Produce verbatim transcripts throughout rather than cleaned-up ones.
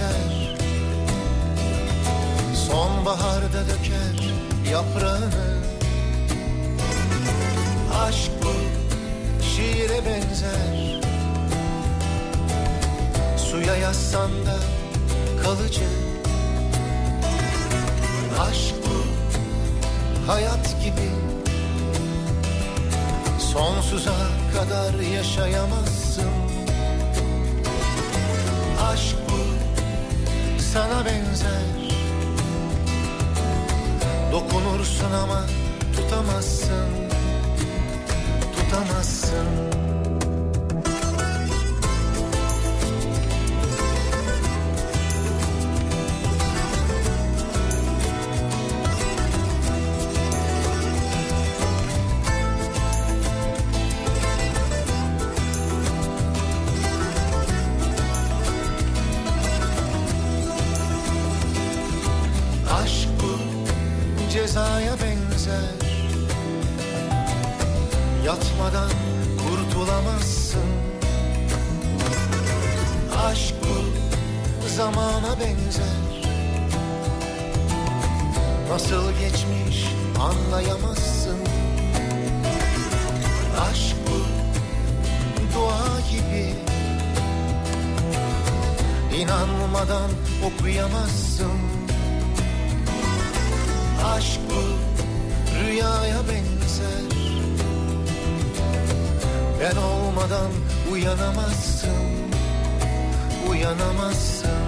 keser, sonbaharda döker yaprağını. Aşk bu, şiire benzer, suya yazsan da kalıcı. Aşk bu, hayat gibi, sonsuza kadar yaşayamazsın. Aşk bu, sana benzer, dokunursun ama tutamazsın, tutamazsın. Cezaya benzer, yatmadan kurtulamazsın. Aşk bu, zamana benzer, nasıl geçmiş anlayamazsın. Aşk bu, dua gibi, inanmadan okuyamazsın. Aşk bu, rüyaya benzer, ben olmadan uyanamazsın, uyanamazsın.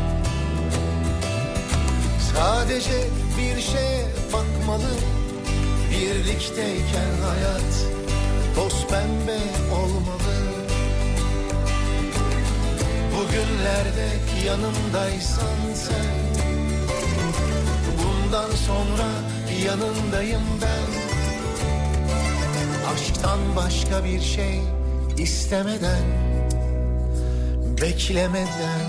Sadece bir şeye bakmalı, birlikteyken hayat toz pembe olmalı. Bugünlerde yanımdaysan sen, bundan sonra yanındayım ben. Aşktan başka bir şey istemeden, beklemeden.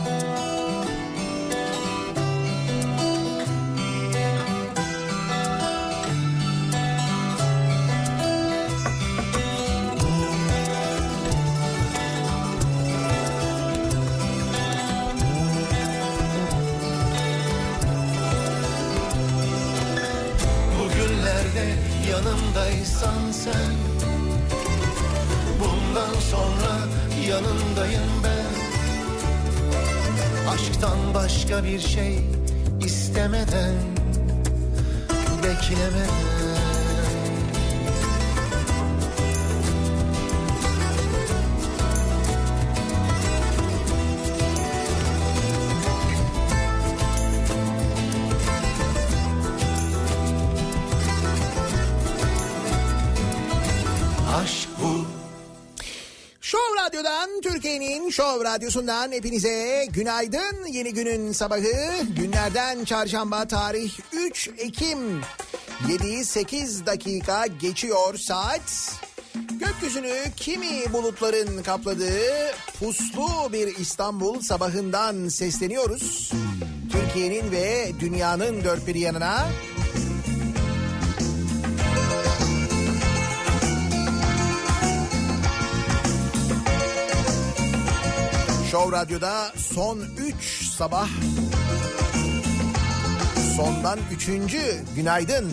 Yanımdaysan sen, bundan sonra yanındayım ben. Aşktan başka bir şey istemeden, beklemeden. Show Radyosu'ndan hepinize günaydın. Yeni günün sabahı, günlerden çarşamba, tarih üç Ekim. yedi sekiz dakika geçiyor saat. Gökyüzünü kimi bulutların kapladığı puslu bir İstanbul sabahından sesleniyoruz. Türkiye'nin ve dünyanın dört bir yanına. Show Radyo'da son üç sabah, sondan üçüncü günaydın.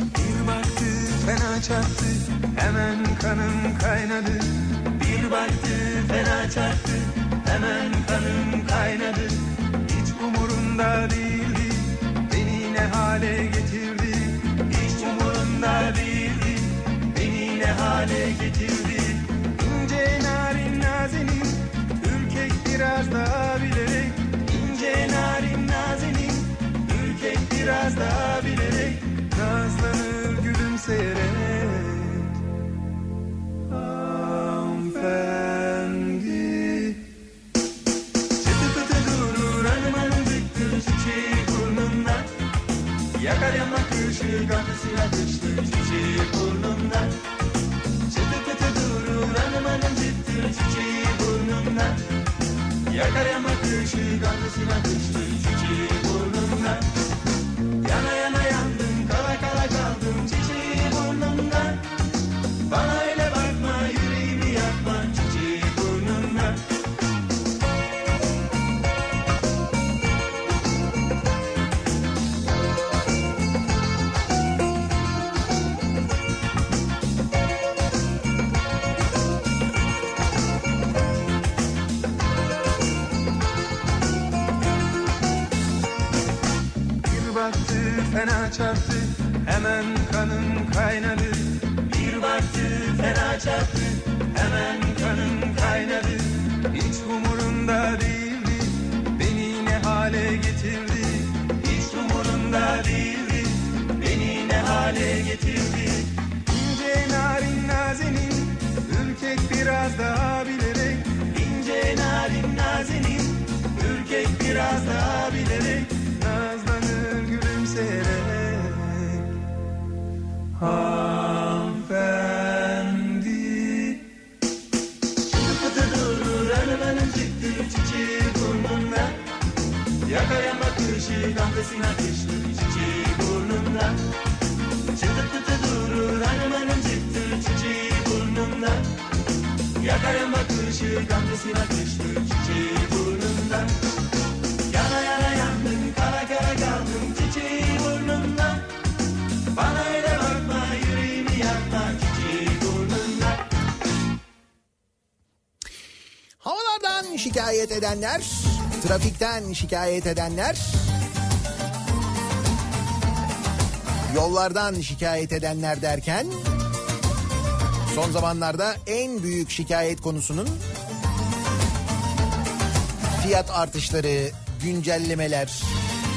Bir baktı fena çarptı, hemen kanım kaynadı. Bir baktı fena çarptı, hemen kanım kaynadı. Hiç umurunda değildi, beni ne hale getirdi. Hiç umurunda değildi, beni ne hale getirdi. İnce narin nazenin, biraz daha bilerek, ince narin nazenin, ürkek biraz daha bilerek, nazlanır gülümseyerek. Hanımefendi çıtı pıtı durur hanımandıktır çiçeği burnundan. Yakar yanmak ışığı kahvesine atıştır çiçeği burnundan. Çıtı pıtı durur hanımandıktır çiçeği burnundan. Yakar yamak ışığı gandısına düştü çiçeği burnumdan. Yana yana yandım, kala kala kaldım çiçeği burnumdan. Bana öyle bakma, yüreğimi yakma çiçeği burnumdan. fena çarptı, hemen kanım kaynadı. Bir baktı fena çarptı, hemen kanım kaynadı. Hiç umurunda değildi, beni ne hale getirdi. Hiç umurunda değildi, beni ne hale getirdi. İnce narin nazenin, ürkek biraz daha bilerek. İnce narin nazenin, ürkek biraz daha bilerek. Hanımefendi çıtı durur arabanın çıktı çiçeği burnunda. Yakayan bakışı kahvesine ateşli çiçeği burnunda. Çıtı durur arabanın çıktı çiçeği burnunda. Yakayan bakışı kahvesine ateşli çiçeği burnunda. Yana yana yandım kara kara kaldım çiçeği burnunda. Bana öyle bakma, yüreğimi yakma, çiçeği burnunda. Havalardan şikayet edenler, trafikten şikayet edenler, yollardan şikayet edenler derken son zamanlarda en büyük şikayet konusunun fiyat artışları, güncellemeler,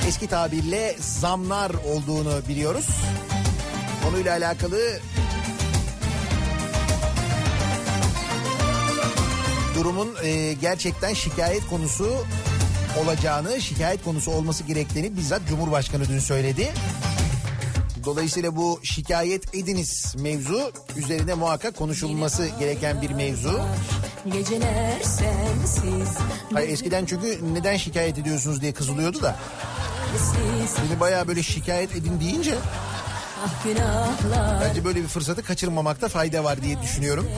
eski tabirle zamlar olduğunu biliyoruz. Konuyla alakalı durumun e, gerçekten şikayet konusu olacağını, şikayet konusu olması gerektiğini bizzat Cumhurbaşkanı dün söyledi. Dolayısıyla bu şikayet ediniz mevzu üzerine muhakkak konuşulması gereken bir mevzu. Geceler sensiz. Hayır, eskiden çünkü neden şikayet ediyorsunuz diye kızılıyordu da. Şimdi bayağı böyle şikayet edin deyince bence böyle bir fırsatı kaçırmamakta fayda var diye düşünüyorum.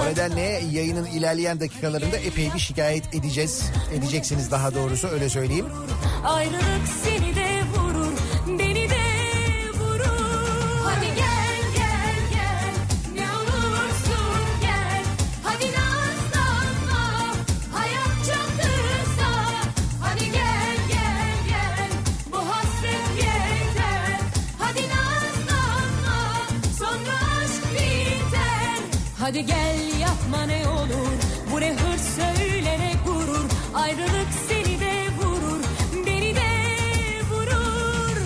O nedenle yayının ilerleyen dakikalarında epey bir şikayet edeceğiz. Edeceksiniz daha doğrusu, öyle söyleyeyim. Ayrılık seni de vurur, beni de vurur. Hadi gel gel gel, ne olursun gel. Hadi nazlanma, hayat çatırsa. Hadi gel. Hadi gel yapma ne olur, bu ne hırs söyle ne gurur. Ayrılık seni de vurur, beni de vurur.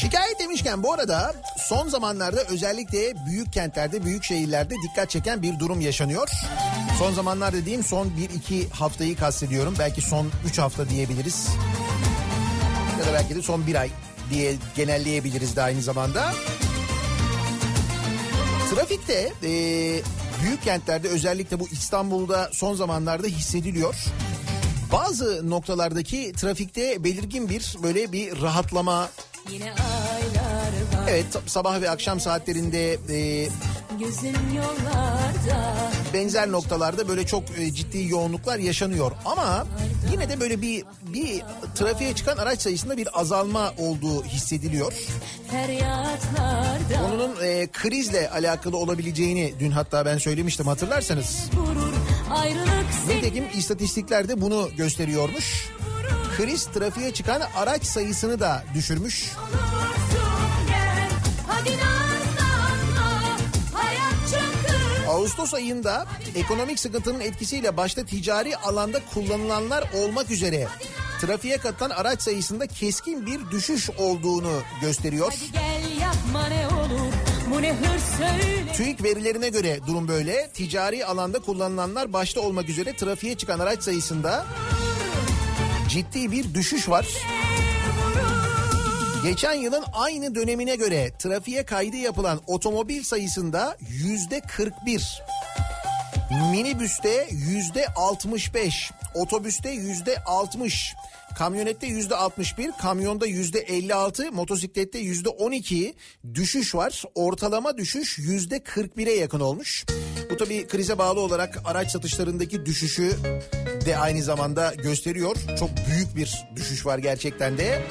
Şikayet demişken bu arada son zamanlarda özellikle büyük kentlerde, büyük şehirlerde dikkat çeken bir durum yaşanıyor. Son zamanlarda diyeyim, son bir iki haftayı kastediyorum, belki son üç hafta diyebiliriz. Ya da belki de son bir ay diye genelleyebiliriz de aynı zamanda. Trafikte e, büyük kentlerde, özellikle bu İstanbul'da son zamanlarda hissediliyor. Bazı noktalardaki trafikte belirgin bir böyle bir rahatlama. Evet, sabah ve akşam saatlerinde e, benzer noktalarda böyle çok ciddi yoğunluklar yaşanıyor. Ama yine de böyle bir bir trafiğe çıkan araç sayısında bir azalma olduğu hissediliyor. Onun e, krizle alakalı olabileceğini dün hatta ben söylemiştim, hatırlarsanız. Nitekim istatistikler de bunu gösteriyormuş. Kriz trafiğe çıkan araç sayısını da düşürmüş. Ağustos ayında ekonomik sıkıntının etkisiyle başta ticari alanda kullanılanlar olmak üzere trafiğe katılan araç sayısında keskin bir düşüş olduğunu gösteriyor. TÜİK verilerine göre durum böyle. Ticari alanda kullanılanlar başta olmak üzere trafiğe çıkan araç sayısında ciddi bir düşüş var. Geçen yılın aynı dönemine göre trafiğe kaydı yapılan otomobil sayısında yüzde kırk bir, minibüste yüzde altmış beş, otobüste yüzde altmış, kamyonette yüzde altmış bir, kamyonda yüzde elli altı, motosiklette yüzde on iki düşüş var. Ortalama düşüş yüzde kırk bire yakın olmuş. Bu tabii krize bağlı olarak araç satışlarındaki düşüşü de aynı zamanda gösteriyor. Çok büyük bir düşüş var gerçekten de.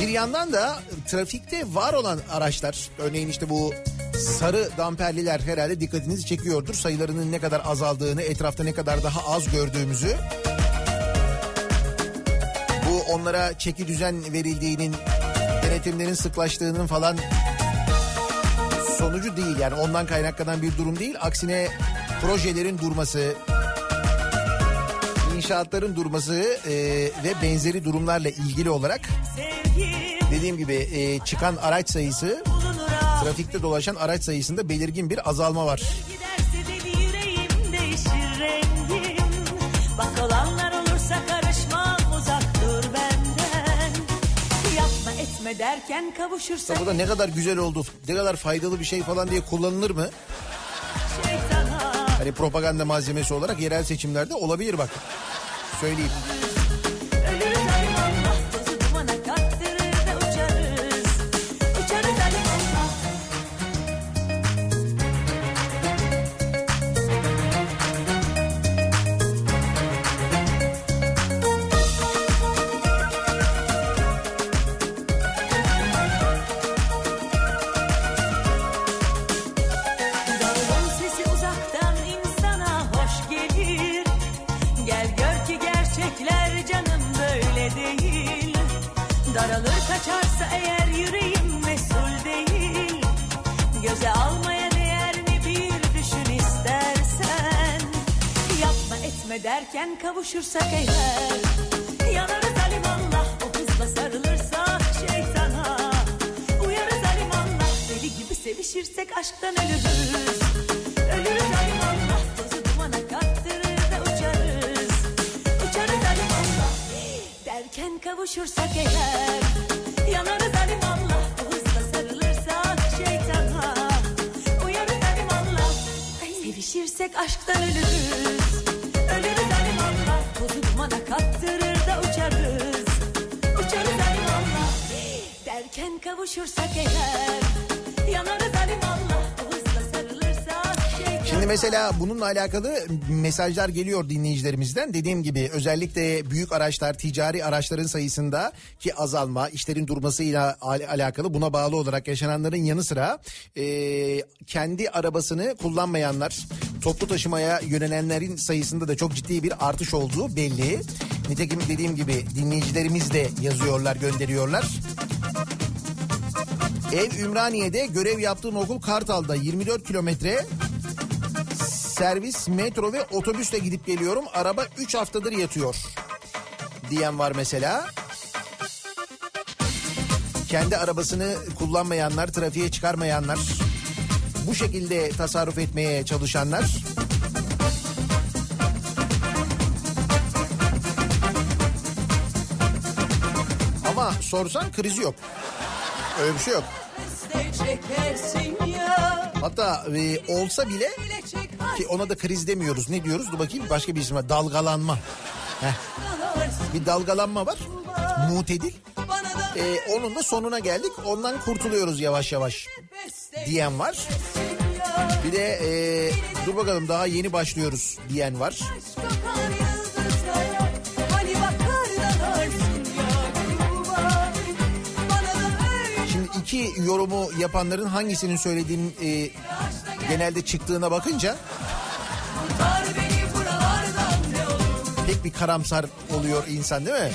Bir yandan da trafikte var olan araçlar, örneğin işte bu sarı damperliler herhalde dikkatinizi çekiyordur. Sayılarının ne kadar azaldığını, etrafta ne kadar daha az gördüğümüzü. Bu onlara çeki düzen verildiğinin, denetimlerin sıklaştığının falan sonucu değil. Yani ondan kaynaklanan bir durum değil. Aksine projelerin durması, inşaatların durması e, ve benzeri durumlarla ilgili olarak dediğim gibi e, çıkan araç sayısı, trafikte dolaşan araç sayısında belirgin bir azalma var. Ya bu da ne kadar güzel oldu, ne kadar faydalı bir şey falan diye kullanılır mı? Hani propaganda malzemesi olarak yerel seçimlerde olabilir bak. Söyleyeyim. Derken kavuşursak eğer, yanarız alimallah, o kızla sarılırsak şeytana, uyarız alimallah, deli gibi sevişirsek aşktan ölürüz, ölürüz alimallah, tozu dumana kattırır da uçarız, uçarız alimallah, derken kavuşursak eğer, yanarız alimallah, o kızla sarılırsak şeytana, uyarız alimallah, sevişirsek aşktan ölürüz. Ölürüz alimallah, tozu dumana kattırır da uçarız, uçarız alimallah, derken kavuşursak eğer, yanarız alimallah, hızla sarılırsak şeytan. Şimdi mesela bununla alakalı mesajlar geliyor dinleyicilerimizden. Dediğim gibi özellikle büyük araçlar, ticari araçların sayısındaki azalma, işlerin durmasıyla al- alakalı, buna bağlı olarak yaşananların yanı sıra e, kendi arabasını kullanmayanlar, toplu taşımaya yönelenlerin sayısında da çok ciddi bir artış olduğu belli. Nitekim dediğim gibi dinleyicilerimiz de yazıyorlar, gönderiyorlar. Ev Ümraniye'de, görev yaptığım okul Kartal'da, yirmi dört kilometre servis, metro ve otobüsle gidip geliyorum. Araba üç haftadır yatıyor diyen var mesela. Kendi arabasını kullanmayanlar, trafiğe çıkarmayanlar, bu şekilde tasarruf etmeye çalışanlar. Ama sorsan krizi yok. Öyle bir şey yok. Hatta e, olsa bile ki ona da kriz demiyoruz. Ne diyoruz? Dur bakayım, başka bir isim var. Dalgalanma. Heh. Bir dalgalanma var. Mutedil. E, onun da sonuna geldik. Ondan kurtuluyoruz yavaş yavaş diyen var. Bir de e, dur bakalım daha yeni başlıyoruz diyen var. Şimdi iki yorumu yapanların hangisinin söylediğim e, genelde çıktığına bakınca pek bir karamsar oluyor insan, değil mi?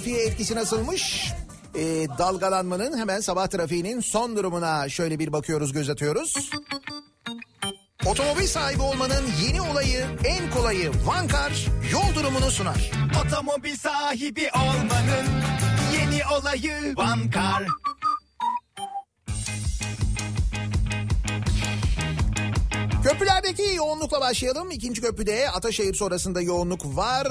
trafiğe etkisi nasılmış? E, dalgalanmanın hemen sabah trafiğinin son durumuna şöyle bir bakıyoruz, göz atıyoruz. Otomobil sahibi olmanın yeni olayı, en kolayı Vankar yol durumunu sunar. Otomobil sahibi olmanın yeni olayı Vankar. Köprülerdeki yoğunlukla başlayalım. İkinci köprüde Ataşehir sonrasında yoğunluk var.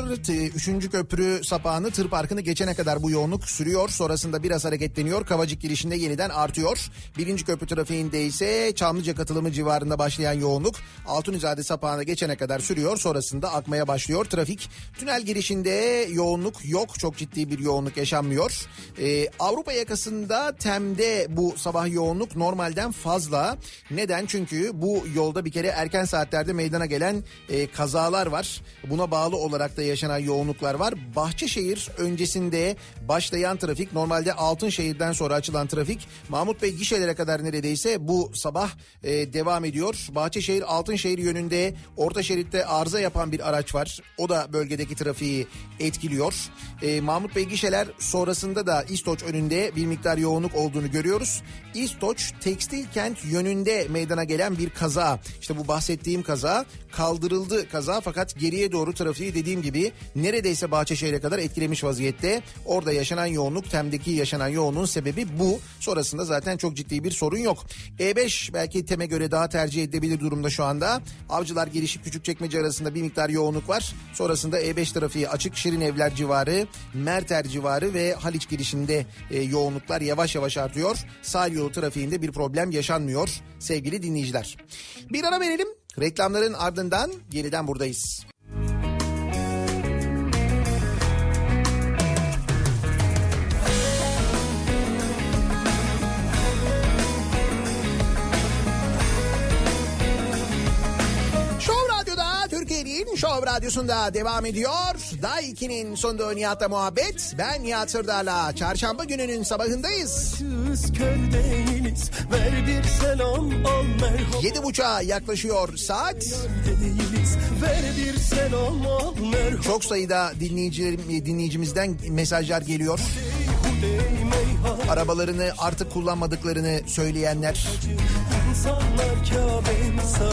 Üçüncü köprü sapağını, tır parkını geçene kadar bu yoğunluk sürüyor. Sonrasında biraz hareketleniyor. Kavacık girişinde yeniden artıyor. Birinci köprü trafiğinde ise Çamlıca katılımı civarında başlayan yoğunluk Altunizade sapağına geçene kadar sürüyor. Sonrasında akmaya başlıyor trafik. Tünel girişinde yoğunluk yok. Çok ciddi bir yoğunluk yaşanmıyor. Ee, Avrupa yakasında Tem'de bu sabah yoğunluk normalden fazla. Neden? Çünkü bu yolda bir kere erken saatlerde meydana gelen e, kazalar var. Buna bağlı olarak da yaşanan yoğunluklar var. Bahçeşehir öncesinde başlayan trafik, normalde Altınşehir'den sonra açılan trafik Mahmut Bey gişelere kadar neredeyse bu sabah e, devam ediyor. Bahçeşehir Altınşehir yönünde orta şeritte arıza yapan bir araç var. O da bölgedeki trafiği etkiliyor. E, Mahmut Bey gişeler sonrasında da İstoç önünde bir miktar yoğunluk olduğunu görüyoruz. İstoç Tekstil Kent yönünde meydana gelen bir kaza. İşte bu bahsettiğim kaza, kaldırıldı kaza, fakat geriye doğru trafiği dediğim gibi neredeyse Bahçeşehir'e kadar etkilemiş vaziyette. Orada yaşanan yoğunluk, Tem'deki yaşanan yoğunluğun sebebi bu. Sonrasında zaten çok ciddi bir sorun yok. E beş belki Tem'e göre daha tercih edilebilir durumda şu anda. Avcılar girişi Küçükçekmece arasında bir miktar yoğunluk var. Sonrasında E beş trafiği açık. Şirinevler civarı, Merter civarı ve Haliç girişinde e, yoğunluklar yavaş yavaş artıyor. Sahil yolu trafiğinde bir problem yaşanmıyor sevgili dinleyiciler. Bir ara verelim. Reklamların ardından yeniden buradayız. Show Radyosu'nda devam ediyor. Daiki'nin sonunda Nihat'la Muhabbet. Ben Nihat Sırdar'la çarşamba gününün sabahındayız. Yedi buçuğa yaklaşıyor saat. Çok sayıda dinleyicimizden mesajlar geliyor. Arabalarını artık kullanmadıklarını söyleyenler,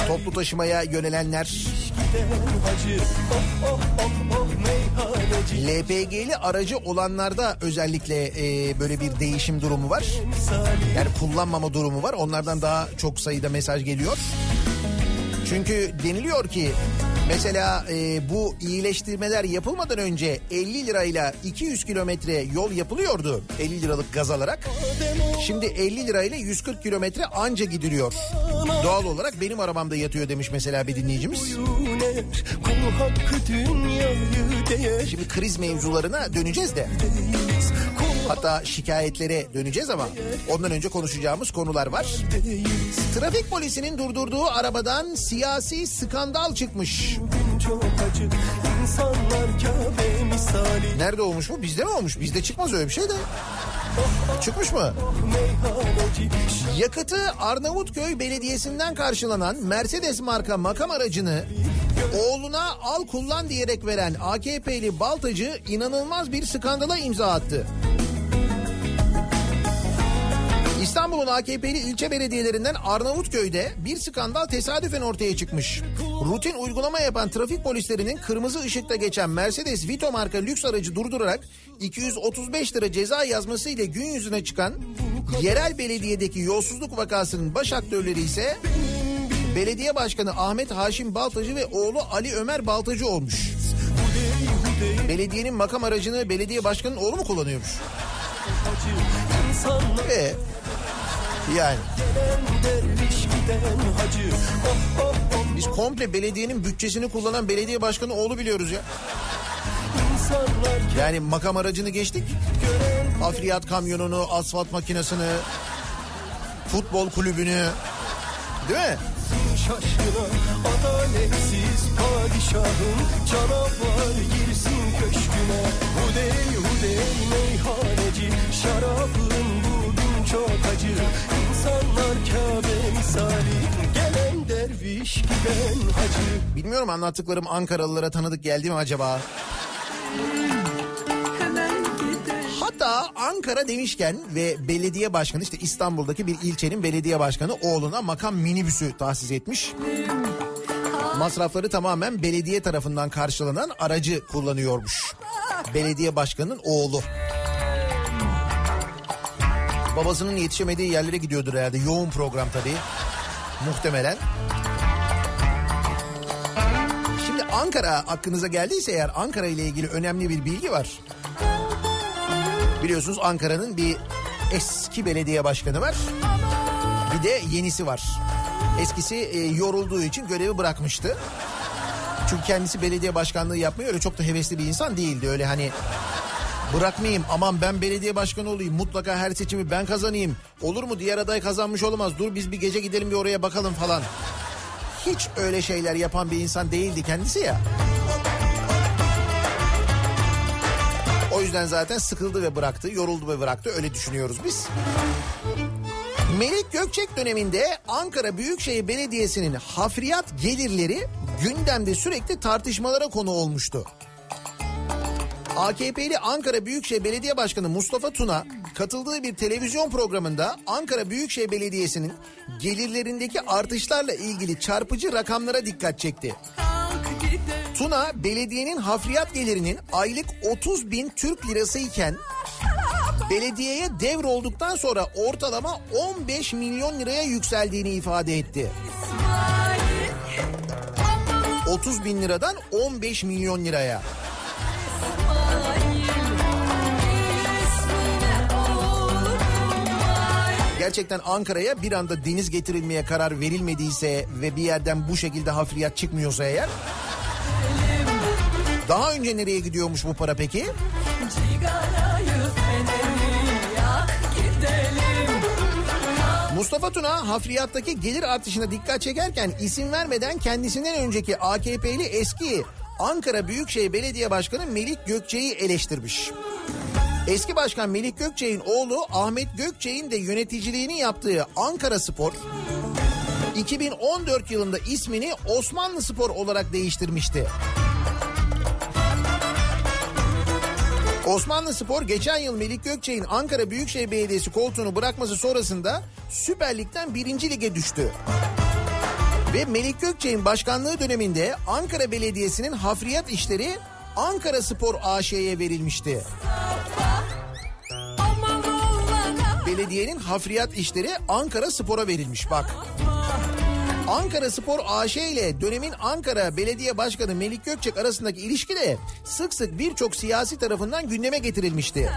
toplu taşımaya yönelenler, L P G'li aracı olanlarda özellikle e, böyle bir değişim durumu var. Yani kullanmama durumu var. Onlardan daha çok sayıda mesaj geliyor. Çünkü deniliyor ki mesela e, bu iyileştirmeler yapılmadan önce elli lirayla iki yüz kilometre yol yapılıyordu. elli liralık gaz alarak. Şimdi elli lirayla yüz kırk kilometre anca gidiliyor. Doğal olarak benim arabamda yatıyor demiş mesela bir dinleyicimiz. Şimdi kriz mevzularına döneceğiz de. Hatta şikayetlere döneceğiz ama ondan önce konuşacağımız konular var. Trafik polisinin durdurduğu arabadan siyasi skandal çıkmış. Nerede olmuş bu? Bizde mi olmuş? Bizde çıkmaz öyle bir şey de. Çıkmış mı? Yakıtı Arnavutköy Belediyesi'nden karşılanan Mercedes marka makam aracını oğluna al kullan diyerek veren A K P'li baltacı inanılmaz bir skandala imza attı. İstanbul'un A K P'li ilçe belediyelerinden Arnavutköy'de bir skandal tesadüfen ortaya çıkmış. Rutin uygulama yapan trafik polislerinin kırmızı ışıkta geçen Mercedes Vito marka lüks aracı durdurarak iki yüz otuz beş lira ceza yazması ile gün yüzüne çıkan yerel belediyedeki yolsuzluk vakasının baş aktörleri ise belediye başkanı Ahmet Haşim Baltacı ve oğlu Ali Ömer Baltacı olmuş. Belediyenin makam aracını belediye başkanının oğlu mu kullanıyormuş? Eee? Yani. Biz komple belediyenin bütçesini kullanan belediye başkanı oğlu biliyoruz ya. Yani makam aracını geçtik. Afriyat kamyonunu, asfalt makinesini, futbol kulübünü. Değil mi? Şaşkına, adaletsiz padişahım, canavar girsin köşküne. Hudey hudey meyhaneci, şarabın bugün çok acı. İnsanlar Kabe misali, gelen derviş giden hacı. Bilmiyorum, anlattıklarım Ankaralılara tanıdık geldi mi acaba? Hemen git Hatta Ankara demişken ve belediye başkanı, işte İstanbul'daki bir ilçenin belediye başkanı oğluna makam minibüsü tahsis etmiş. Masrafları tamamen belediye tarafından karşılanan aracı kullanıyormuş. Belediye başkanının oğlu. Babasının yetişemediği yerlere gidiyordur herhalde. Yoğun program tabii. Muhtemelen. Şimdi Ankara aklınıza geldiyse eğer, Ankara ile ilgili önemli bir bilgi var. Biliyorsunuz Ankara'nın bir eski belediye başkanı var. Bir de yenisi var. Eskisi e, yorulduğu için görevi bırakmıştı. Çünkü kendisi belediye başkanlığı yapmaya öyle çok da hevesli bir insan değildi. Öyle hani bırakmayayım, aman ben belediye başkanı olayım, mutlaka her seçimi ben kazanayım. Olur mu, diğer aday kazanmış olamaz, dur biz bir gece gidelim bir oraya bakalım falan. Hiç öyle şeyler yapan bir insan değildi kendisi ya. O yüzden zaten sıkıldı ve bıraktı, yoruldu ve bıraktı, öyle düşünüyoruz biz. Melik Gökçek döneminde Ankara Büyükşehir Belediyesi'nin hafriyat gelirleri gündemde sürekli tartışmalara konu olmuştu. A K P'li Ankara Büyükşehir Belediye Başkanı Mustafa Tuna katıldığı bir televizyon programında Ankara Büyükşehir Belediyesi'nin gelirlerindeki artışlarla ilgili çarpıcı rakamlara dikkat çekti. Tuna, belediyenin hafriyat gelirinin aylık otuz bin Türk lirası iken belediyeye devrolduktan sonra ortalama on beş milyon liraya yükseldiğini ifade etti. otuz bin liradan on beş milyon liraya. Gerçekten Ankara'ya bir anda deniz getirilmeye karar verilmediyse ve bir yerden bu şekilde hafriyat çıkmıyorsa eğer, daha önce nereye gidiyormuş bu para peki? Mustafa Tuna hafriyattaki gelir artışına dikkat çekerken isim vermeden kendisinden önceki A K P'li eski Ankara Büyükşehir Belediye Başkanı Melik Gökçek'i eleştirmiş. Eski başkan Melik Gökçek'in oğlu Ahmet Gökçek'in de yöneticiliğini yaptığı Ankara Spor, iki bin on dört yılında ismini Osmanlı Spor olarak değiştirmişti. Osmanlı Spor geçen yıl Melik Gökçek'in Ankara Büyükşehir Belediyesi koltuğunu bırakması sonrasında Süper Lig'den birinci Lig'e düştü. Ve Melik Gökçek'in başkanlığı döneminde Ankara Belediyesi'nin hafriyat işleri Ankara Spor A Ş'ye verilmişti. Belediyenin hafriyat işleri Ankara Spor'a verilmiş bak. Ankara Spor A Ş ile dönemin Ankara Belediye Başkanı Melik Gökçek arasındaki ilişki de sık sık birçok siyasi tarafından gündeme getirilmişti.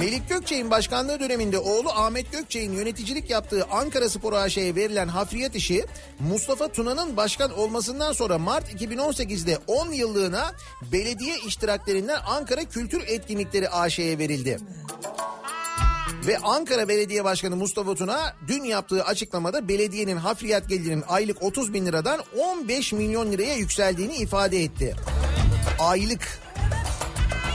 Melik Gökçek'in başkanlığı döneminde oğlu Ahmet Gökçek'in yöneticilik yaptığı Ankara Spor A Ş'ye verilen hafriyat işi Mustafa Tuna'nın başkan olmasından sonra Mart iki bin on sekizde on yıllığına belediye iştiraklerinden Ankara Kültür Etkinlikleri A Ş'ye verildi. Ve Ankara Belediye Başkanı Mustafa Tuna dün yaptığı açıklamada belediyenin hafriyat gelirinin aylık otuz bin liradan on beş milyon liraya yükseldiğini ifade etti. Aylık.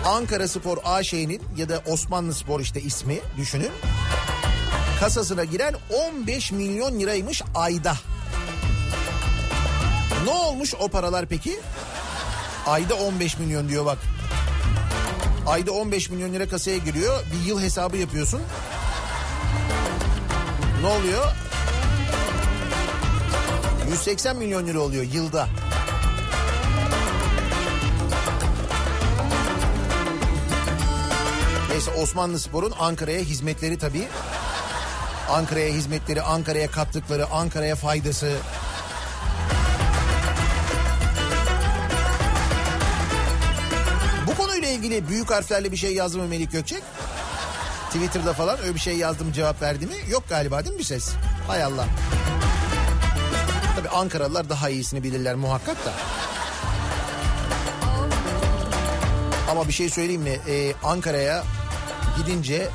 Ankara Spor A Ş'nin ya da Osmanlı Spor işte ismi düşünün. Kasasına giren on beş milyon liraymış ayda. Ne olmuş o paralar peki? Ayda on beş milyon diyor bak. Ayda on beş milyon lira kasaya giriyor. Bir yıl hesabı yapıyorsun. Ne oluyor? yüz seksen milyon lira oluyor yılda. Neyse, Osmanlı Spor'un Ankara'ya hizmetleri tabii. Ankara'ya hizmetleri, Ankara'ya kattıkları, Ankara'ya faydası... ilgili büyük harflerle bir şey yazdı mı Melik Gökçek? Twitter'da falan öyle bir şey yazdım, cevap verdi mi? Yok galiba, değil mi bir ses? Hay Allah. Tabii Ankaralılar daha iyisini bilirler muhakkak da. Ama bir şey söyleyeyim mi? Ee, Ankara'ya gidince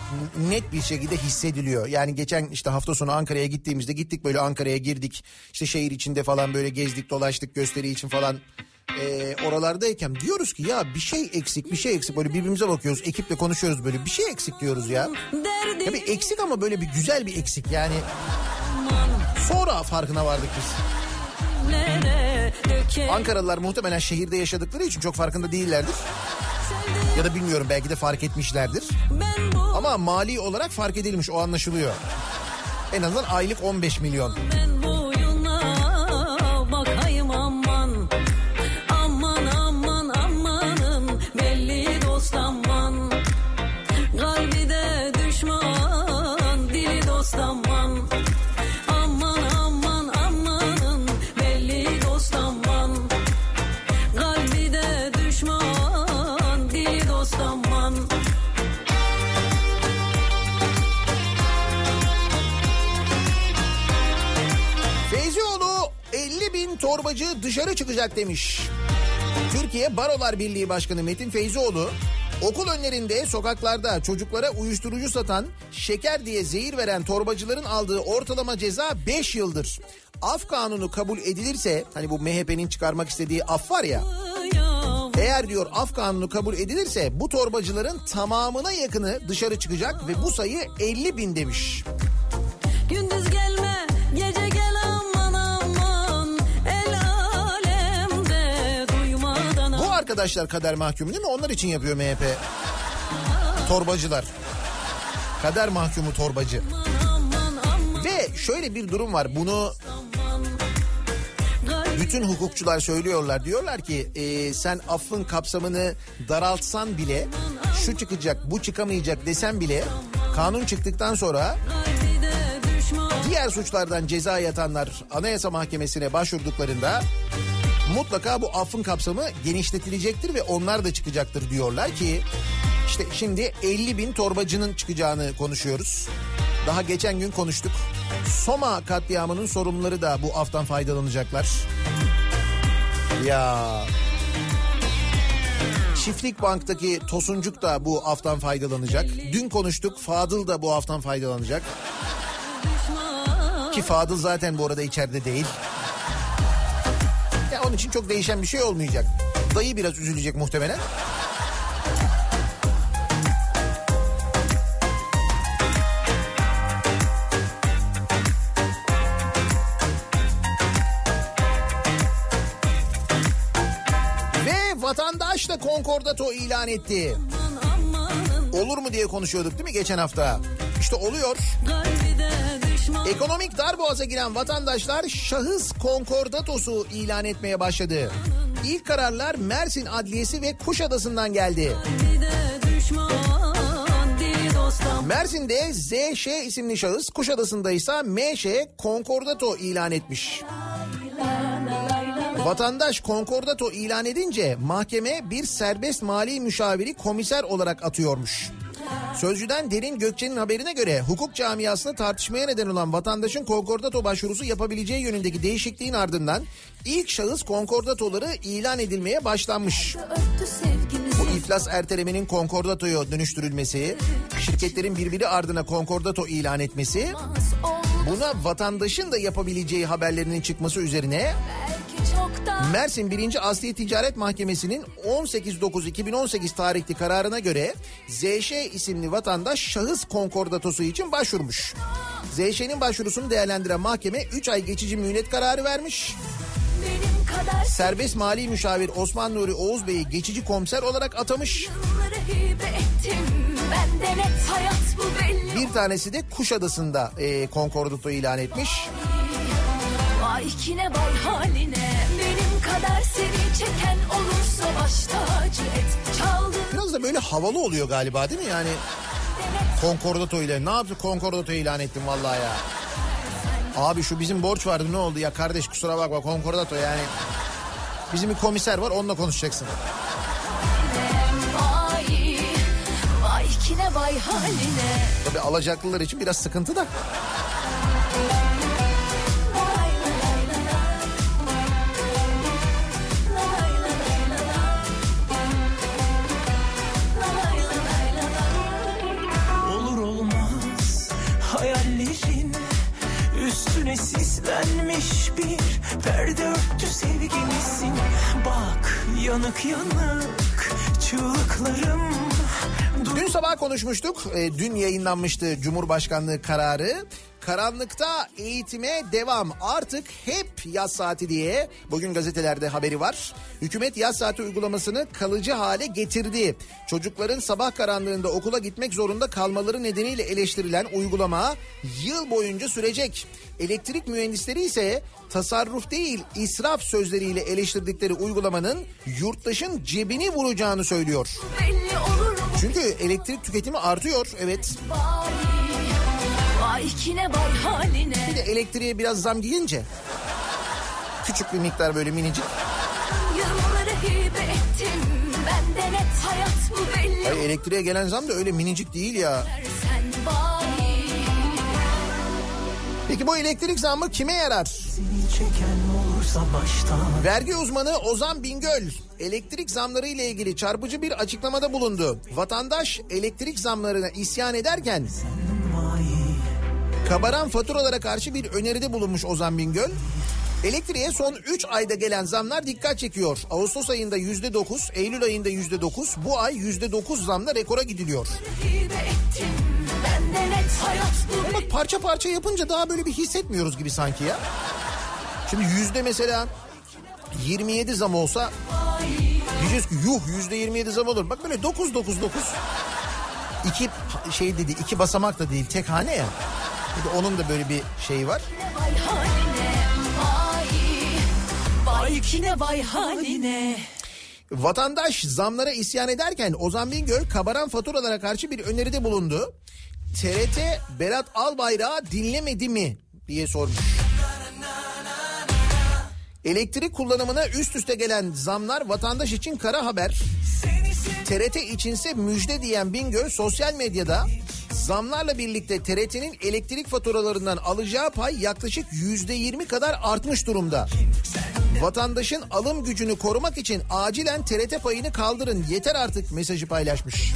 net bir şekilde hissediliyor. Yani geçen işte hafta sonu Ankara'ya gittiğimizde gittik böyle Ankara'ya girdik. İşte şehir içinde falan böyle gezdik, dolaştık gösteri için falan. Ee, oralardayken diyoruz ki ya bir şey eksik bir şey eksik böyle birbirimize bakıyoruz, ekiple konuşuyoruz, böyle bir şey eksik diyoruz ya. Ya bir eksik ama böyle bir güzel bir eksik yani. Sonra farkına vardık biz. Ankaralılar muhtemelen şehirde yaşadıkları için çok farkında değillerdir. Ya da bilmiyorum, belki de fark etmişlerdir. Ama mali olarak fark edilmiş, o anlaşılıyor. En azından aylık on beş milyon. Torbacı dışarı çıkacak demiş. Türkiye Barolar Birliği Başkanı Metin Feyzioğlu, okul önlerinde, sokaklarda çocuklara uyuşturucu satan, şeker diye zehir veren torbacıların aldığı ortalama ceza beş yıldır. Af kanunu kabul edilirse, hani bu M H P'nin çıkarmak istediği af var ya, eğer diyor af kanunu kabul edilirse bu torbacıların tamamına yakını dışarı çıkacak ve bu sayı elli bin demiş. Gündüz gelme, gece gel ama. Arkadaşlar kader mahkumu değil mi? Onlar için yapıyor M H P. Torbacılar. Kader mahkumu torbacı. Ve şöyle bir durum var. Bunu bütün hukukçular söylüyorlar. Diyorlar ki e, sen affın kapsamını daraltsan bile, şu çıkacak bu çıkamayacak desen bile, kanun çıktıktan sonra diğer suçlardan ceza yatanlar Anayasa Mahkemesi'ne başvurduklarında mutlaka bu affın kapsamı genişletilecektir ve onlar da çıkacaktır diyorlar ki işte şimdi elli bin torbacının çıkacağını konuşuyoruz. Daha geçen gün konuştuk. Soma katliamının sorumluları da bu aftan faydalanacaklar. Ya Çiftlik Bank'taki Tosuncuk da bu aftan faydalanacak. Dün konuştuk, Fadıl da bu aftan faydalanacak. Ki Fadıl zaten bu arada içeride değil. Onun için çok değişen bir şey olmayacak. Dayı biraz üzülecek muhtemelen. Ve vatandaş da konkordato ilan etti. Olur mu diye konuşuyorduk değil mi geçen hafta? İşte oluyor. Ekonomik darboğaza giren vatandaşlar şahıs konkordatosu ilan etmeye başladı. İlk kararlar Mersin Adliyesi ve Kuşadası'ndan geldi. Mersin'de Z Ş isimli şahıs, Kuşadası'nda ise M Ş konkordato ilan etmiş. Vatandaş konkordato ilan edince mahkeme bir serbest mali müşaviri komiser olarak atıyormuş. Sözcüden Derin Gökçe'nin haberine göre hukuk camiasında tartışmaya neden olan vatandaşın konkordato başvurusu yapabileceği yönündeki değişikliğin ardından ilk şahıs konkordatoları ilan edilmeye başlanmış. Bu iflas ertelemenin konkordatoya dönüştürülmesi, şirketlerin birbiri ardına konkordato ilan etmesi, buna vatandaşın da yapabileceği haberlerinin çıkması üzerine Mersin birinci. Asliye Ticaret Mahkemesi'nin on sekiz dokuz iki bin on sekiz tarihli kararına göre Z Ş isimli vatandaş şahıs konkordatosu için başvurmuş. Z Ş'nin başvurusunu değerlendiren mahkeme üç ay geçici mühlet kararı vermiş. Serbest mali müşavir Osman Nuri Oğuz Bey'i geçici komiser olarak atamış. Bir tanesi de Kuşadası'nda e, konkordato ilan etmiş. Vay kine vay haline, benim kadar seni çeken olursa baş tacı et, çaldın. Biraz da böyle havalı oluyor galiba değil mi yani? Konkordato ile ne yaptı? Konkordato ilan ettim vallahi ya. Abi şu bizim borç vardı, ne oldu ya kardeş, kusura bakma, konkordato yani. Bizim bir komiser var, onunla konuşacaksın. Vay, vay kine vay haline. Tabii alacaklılar için biraz sıkıntı da. Üstüne sislenmiş bir perde örtü sevgilisin. Bak yanık yanık çığlıklarım. Dün sabah konuşmuştuk. Dün yayınlanmıştı Cumhurbaşkanlığı kararı. karanlıkta eğitime devam, artık hep yaz saati diye bugün gazetelerde haberi var. Hükümet yaz saati uygulamasını kalıcı hale getirdi. Çocukların sabah karanlığında okula gitmek zorunda kalmaları nedeniyle eleştirilen uygulama yıl boyunca sürecek. Elektrik mühendisleri ise tasarruf değil israf sözleriyle eleştirdikleri uygulamanın yurttaşın cebini vuracağını söylüyor. Çünkü elektrik tüketimi artıyor, evet. Bir de elektriğe biraz zam gelince küçük bir miktar böyle minicik. Hayır, elektriğe gelen zam da öyle minicik değil ya. Peki bu elektrik zammı kime yarar? Vergi uzmanı Ozan Bingöl elektrik zamları ile ilgili çarpıcı bir açıklamada bulundu. Vatandaş elektrik zamlarına isyan ederken kabaran faturalara karşı bir öneride bulunmuş Ozan Bingöl. Elektriğe son üç ayda gelen zamlar dikkat çekiyor. Ağustos ayında yüzde dokuz, Eylül ayında yüzde dokuz, bu ay yüzde dokuz zamla rekora gidiliyor. Ama bak, parça parça yapınca daha böyle bir hissetmiyoruz gibi sanki ya. Şimdi yüzde mesela yirmi yedi zam olsa diyeceğiz ki yuh yüzde yirmi yedi zam olur. Bak böyle dokuz dokuz dokuz. İki şey dedi, iki basamak da değil, tek hane ya. Çünkü onun da böyle bir şeyi var. Vatandaş zamlara isyan ederken Ozan Bingöl kabaran faturalara karşı bir öneride bulundu. T R T Berat Albayrak'ı dinlemedi mi diye sormuş. Elektrik kullanımına üst üste gelen zamlar vatandaş için kara haber. T R T içinse müjde diyen Bingöl sosyal medyada zamlarla birlikte T R T'nin elektrik faturalarından alacağı pay yaklaşık yüzde yirmi kadar artmış durumda. Vatandaşın alım gücünü korumak için acilen T R T payını kaldırın yeter artık mesajı paylaşmış.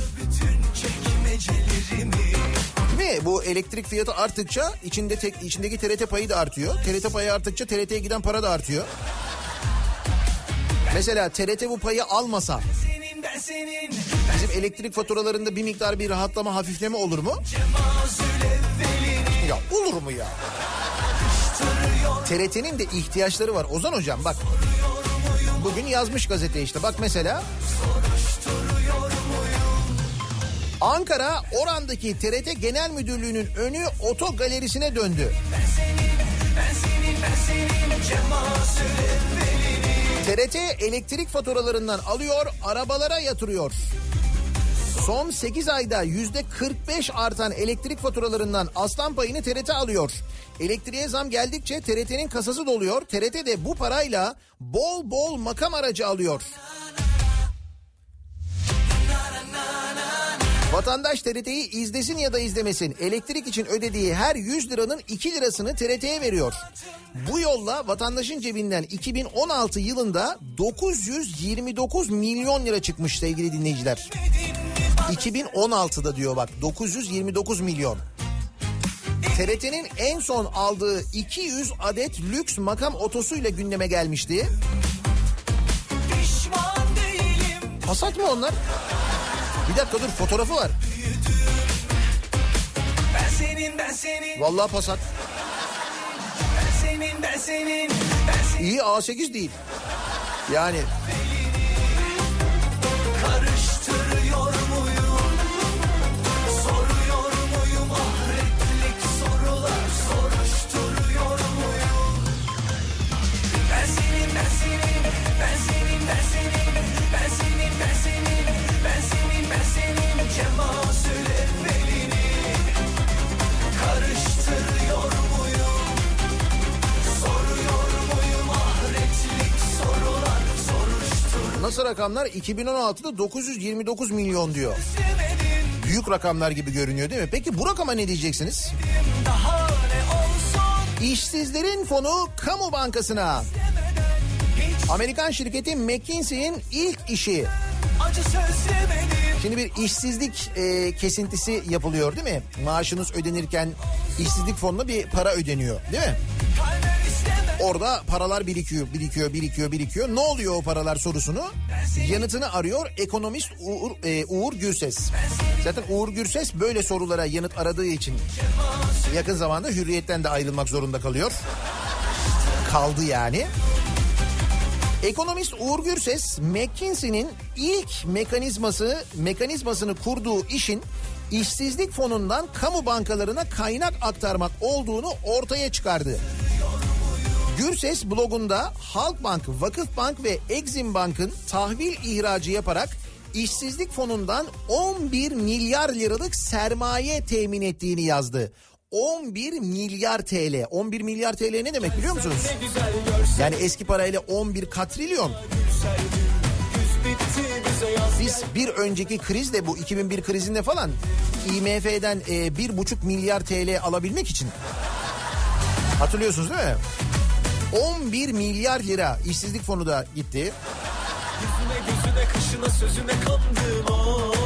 Ve bu elektrik fiyatı arttıkça içinde tek, içindeki T R T payı da artıyor. T R T payı arttıkça T R T'ye giden para da artıyor. Mesela T R T bu payı almasa bizim elektrik faturalarında bir miktar bir rahatlama, hafifleme olur mu? Ya olur mu ya? T R T'nin de ihtiyaçları var Ozan hocam, bak. Bugün yazmış gazete işte, bak mesela. Ankara Oran'daki T R T Genel Müdürlüğü'nün önü oto galerisine döndü. T R T elektrik faturalarından alıyor, arabalara yatırıyor. Son sekiz ayda yüzde kırk beş artan elektrik faturalarından aslan payını T R T alıyor. Elektriğe zam geldikçe T R T'nin kasası doluyor. T R T de bu parayla bol bol makam aracı alıyor. Vatandaş T R T'yi izlesin ya da izlemesin, elektrik için ödediği her yüz liranın iki lirasını T R T'ye veriyor. Bu yolla vatandaşın cebinden iki bin on altı yılında dokuz yüz yirmi dokuz milyon lira çıkmış sevgili dinleyiciler. iki bin on altıda diyor bak, dokuz yüz yirmi dokuz milyon. T R T'nin en son aldığı iki yüz adet lüks makam otosuyla gündeme gelmişti. Hasat mı onlar? Bir dakika dur, fotoğrafı var. Ben senin, ben senin. Vallahi Passat. Ben senin, ben senin, ben senin. İyi A sekiz değil. Yani. Karıştırıyor muyum? Soruyor muyum? Ahretlik sorular soruşturuyor muyum? Ben senin, ben senin, ben senin, ben senin, ben senin, ben senin, ben senin. Ben senin cemal süleflerini karıştırıyor muyum? Soruyor muyum? Ahretlik sorular soruştur. Nasıl rakamlar? iki bin on altıda dokuz yüz yirmi dokuz milyon diyor. Büyük rakamlar gibi görünüyor değil mi? Peki bu rakama ne diyeceksiniz? İşsizlerin fonu kamu bankasına. Amerikan şirketi McKinsey'in ilk işi. Şimdi bir işsizlik e, kesintisi yapılıyor değil mi? Maaşınız ödenirken işsizlik fonuna bir para ödeniyor değil mi? Orada paralar birikiyor, birikiyor, birikiyor, birikiyor. Ne oluyor o paralar sorusunu? Yanıtını arıyor ekonomist Uğur, e, Uğur Gürses. Zaten Uğur Gürses böyle sorulara yanıt aradığı için yakın zamanda Hürriyet'ten de ayrılmak zorunda kalıyor. Kaldı yani. Ekonomist Uğur Gürses, McKinsey'nin ilk mekanizması mekanizmasını kurduğu işin işsizlik fonundan kamu bankalarına kaynak aktarmak olduğunu ortaya çıkardı. Gürses blogunda Halkbank, Vakıfbank ve Exim Bank'ın tahvil ihracı yaparak işsizlik fonundan on bir milyar liralık sermaye temin ettiğini yazdı. on bir milyar T L. on bir milyar T L ne demek biliyor musunuz? Yani eski parayla on bir katrilyon. Biz bir önceki krizde, bu iki bin bir krizinde falan I M F'den bir buçuk milyar T L alabilmek için, hatırlıyorsunuz değil mi? on bir milyar lira işsizlik fonu da gitti.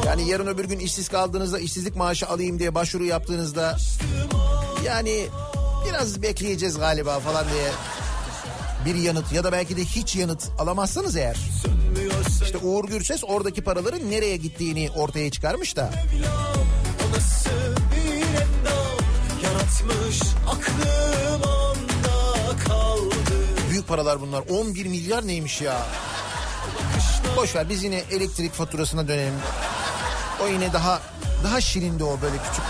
Yani yarın öbür gün işsiz kaldığınızda, işsizlik maaşı alayım diye başvuru yaptığınızda, yani biraz bekleyeceğiz galiba falan diye bir yanıt ya da belki de hiç yanıt alamazsınız eğer. İşte Uğur Gürses oradaki paraların nereye gittiğini ortaya çıkarmış da. Büyük paralar bunlar. on bir milyar neymiş ya? Boşver, biz yine elektrik faturasına dönelim. O yine daha daha şirindi, o böyle küçük.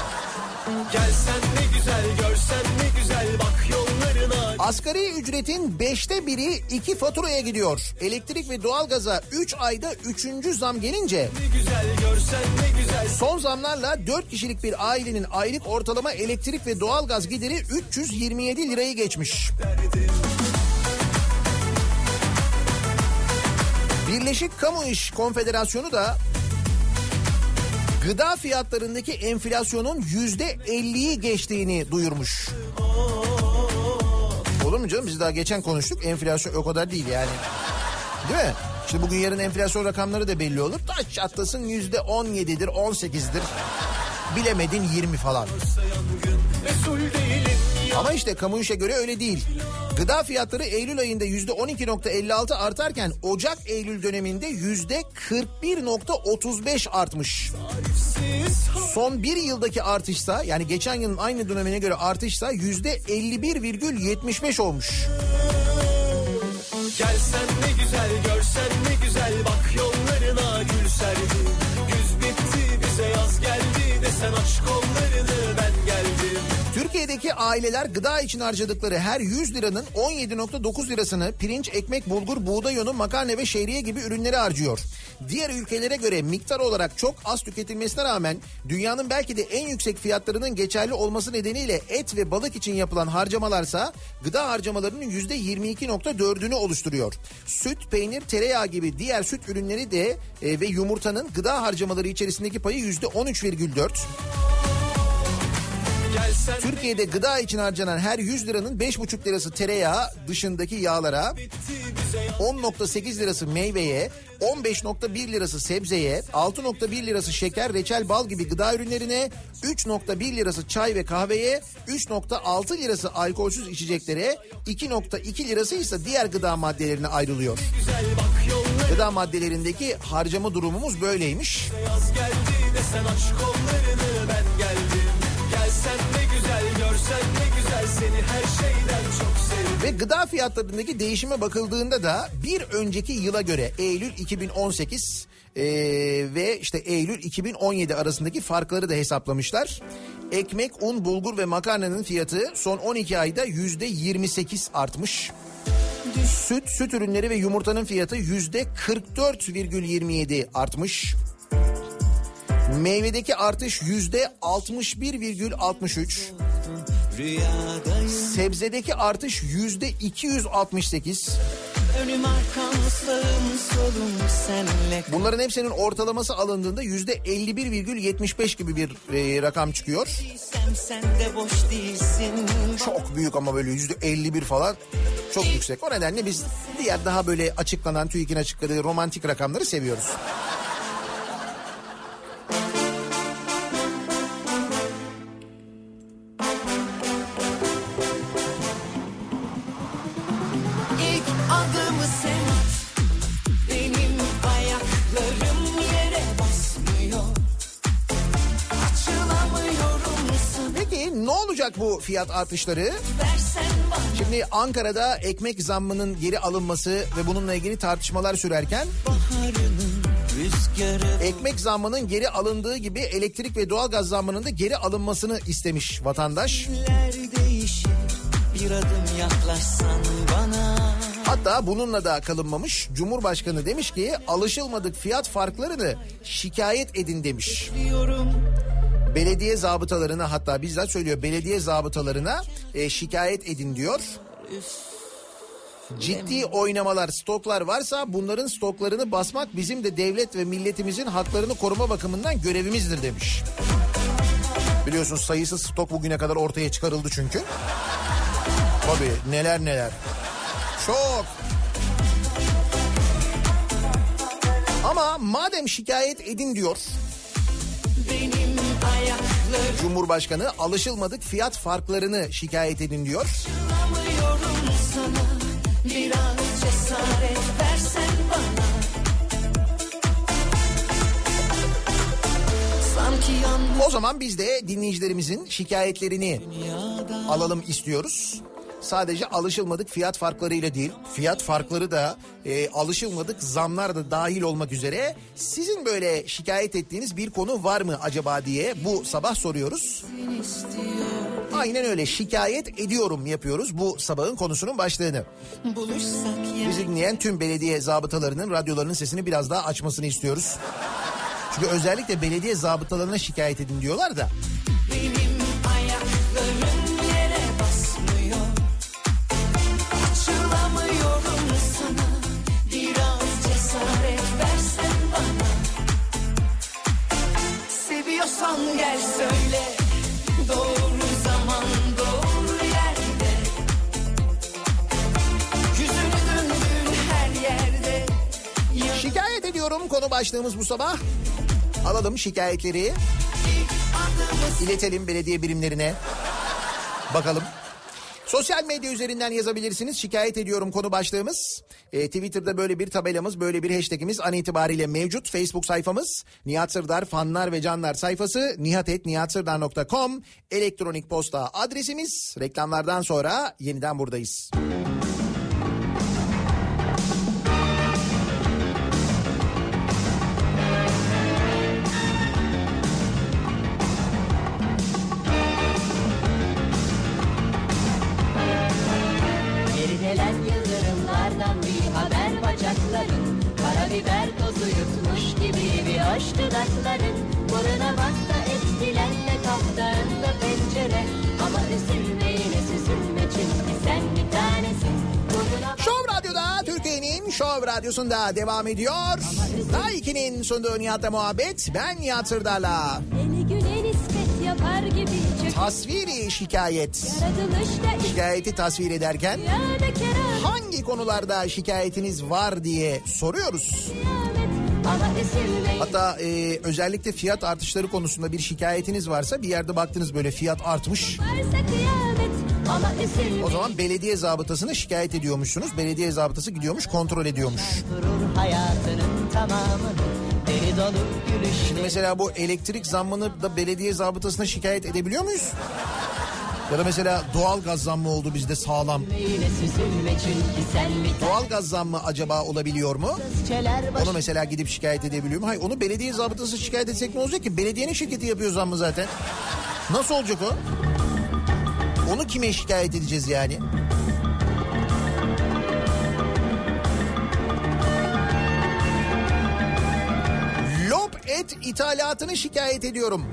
Gelsen ne güzel, görsen ne güzel, bak yollarına. Asgari ücretin beşte biri iki faturaya gidiyor. Elektrik ve doğalgaza üç ayda üçüncü zam gelince, ne güzel, görsen ne güzel. Son zamlarla dört kişilik bir ailenin aylık ortalama elektrik ve doğalgaz gideri üç yüz yirmi yedi lirayı geçmiş. Derdim. Birleşik Kamu İş Konfederasyonu da gıda fiyatlarındaki enflasyonun yüzde elliyi geçtiğini duyurmuş. Olur mu canım? Biz daha geçen konuştuk. Enflasyon o kadar değil yani. Değil mi? İşte bugün yarın enflasyon rakamları da belli olur. Taş çatlasın yüzde on yedidir, on sekizdir. Bilemedin yirmi falan. Ama işte kamu işe göre öyle değil. Gıda fiyatları Eylül ayında yüzde on iki virgül elli altı artarken Ocak-Eylül döneminde yüzde kırk bir virgül otuz beş artmış. Son bir yıldaki artışsa, yani geçen yılın aynı dönemine göre artışsa yüzde elli bir virgül yetmiş beş olmuş. Gelsen ne güzel, görsen ne güzel, bak yollarına gül serdi. Güz bitti bize yaz geldi, desen aç kollarını ben geldim. Türkiye'deki aileler gıda için harcadıkları her yüz liranın on yedi virgül dokuz lirasını pirinç, ekmek, bulgur, buğday unu, makarna ve şehriye gibi ürünleri harcıyor. Diğer ülkelere göre miktar olarak çok az tüketilmesine rağmen dünyanın belki de en yüksek fiyatlarının geçerli olması nedeniyle et ve balık için yapılan harcamalarsa gıda harcamalarının yüzde yirmi iki virgül dördünü oluşturuyor. Süt, peynir, tereyağı gibi diğer süt ürünleri de e, ve yumurtanın gıda harcamaları içerisindeki payı yüzde on üç virgül dört. Türkiye'de gıda için harcanan her yüz liranın beş virgül beş lirası tereyağı dışındaki yağlara, on virgül sekiz lirası meyveye, on beş virgül bir lirası sebzeye, altı virgül bir lirası şeker, reçel, bal gibi gıda ürünlerine, üç virgül bir lirası çay ve kahveye, üç virgül altı lirası alkolsüz içeceklere, iki virgül iki lirası ise diğer gıda maddelerine ayrılıyor. Gıda maddelerindeki harcama durumumuz böyleymiş. Yaz geldi desen aç kollarını ben geldim. Sen ne güzel, görsen ne güzel, seni her şeyden çok sevdim. Ve gıda fiyatlarındaki değişime bakıldığında da bir önceki yıla göre Eylül iki bin on sekiz e, ve işte Eylül iki bin on yedi arasındaki farkları da hesaplamışlar. Ekmek, un, bulgur ve makarnanın fiyatı son on iki ayda yüzde yirmi sekiz artmış. Süt, süt ürünleri ve yumurtanın fiyatı yüzde kırk dört virgül yirmi yedi artmış. Meyvedeki artış yüzde altmış bir virgül altmış üç. Sebzedeki artış yüzde iki yüz altmış sekiz. Bunların hepsinin ortalaması alındığında yüzde elli bir virgül yetmiş beş gibi bir e, rakam çıkıyor. Çok büyük ama böyle yüzde elli bir falan çok yüksek. O nedenle biz diğer daha böyle açıklanan, TÜİK'in açıkladığı romantik rakamları seviyoruz. Peki ne olacak bu fiyat artışları? Şimdi Ankara'da ekmek zammının geri alınması ve bununla ilgili tartışmalar sürerken ekmek zammının geri alındığı gibi elektrik ve doğalgaz zammının da geri alınmasını istemiş vatandaş. Bir adım yaklaşsan bana. Hatta bununla da kalınmamış. Cumhurbaşkanı demiş ki alışılmadık fiyat farklarını şikayet edin demiş. Belediye zabıtalarına, hatta bizzat söylüyor, belediye zabıtalarına e, şikayet edin diyor. Ciddi oynamalar, stoklar varsa bunların stoklarını basmak bizim de devlet ve milletimizin haklarını koruma bakımından görevimizdir demiş. Biliyorsunuz sayısız stok bugüne kadar ortaya çıkarıldı çünkü. Tabii neler neler. Çok. Ama madem şikayet edin diyor Cumhurbaşkanı, alışılmadık fiyat farklarını şikayet edin diyor. O zaman biz de dinleyicilerimizin şikayetlerini alalım istiyoruz. Sadece alışılmadık fiyat farklarıyla değil, fiyat farkları da e, alışılmadık zamlar da dahil olmak üzere sizin böyle şikayet ettiğiniz bir konu var mı acaba diye bu sabah soruyoruz. Aynen öyle, şikayet ediyorum yapıyoruz bu sabahın konusunun başlığını. Bizi dinleyen tüm belediye zabıtalarının radyolarının sesini biraz daha açmasını istiyoruz. Çünkü özellikle belediye zabıtalarına şikayet edin diyorlar da. Gel söyle, doğru zaman doğru yerde, yüzünü döndür her yerde. Şikayet ediyorum konu başlığımız bu sabah. Alalım şikayetleri, iletelim belediye birimlerine. Bakalım. Sosyal medya üzerinden yazabilirsiniz. Şikayet ediyorum konu başlığımız. E, Twitter'da böyle bir tabelamız, böyle bir hashtagimiz an itibariyle mevcut. Facebook sayfamız Nihat Sırdar fanlar ve canlar sayfası, nihat et nihat sırdar nokta com elektronik posta adresimiz. Reklamlardan sonra yeniden buradayız. Radyosunda devam ediyor. Daiki'nin sunduğu Nihat'la Muhabbet. Ben Nihat Sırdar'la. Tasviri şikayet. Şikayeti tasvir ederken hangi konularda şikayetiniz var diye soruyoruz. Hatta e, özellikle fiyat artışları konusunda bir şikayetiniz varsa, bir yerde baktınız böyle fiyat artmış, o zaman belediye zabıtasına şikayet ediyormuşsunuz. Belediye zabıtası gidiyormuş, kontrol ediyormuş. Şimdi mesela bu elektrik zammını da belediye zabıtasına şikayet edebiliyor muyuz? Ya da mesela doğalgaz zammı oldu bizde sağlam. Doğalgaz zammı acaba olabiliyor mu? Onu mesela gidip şikayet edebiliyor mu? Hayır, onu belediye zabıtası şikayet etsek ne olacak ki? Belediyenin şirketi yapıyor zammı zaten. Nasıl olacak o? Onu kime şikayet edeceğiz yani? Lob et ithalatını şikayet ediyorum.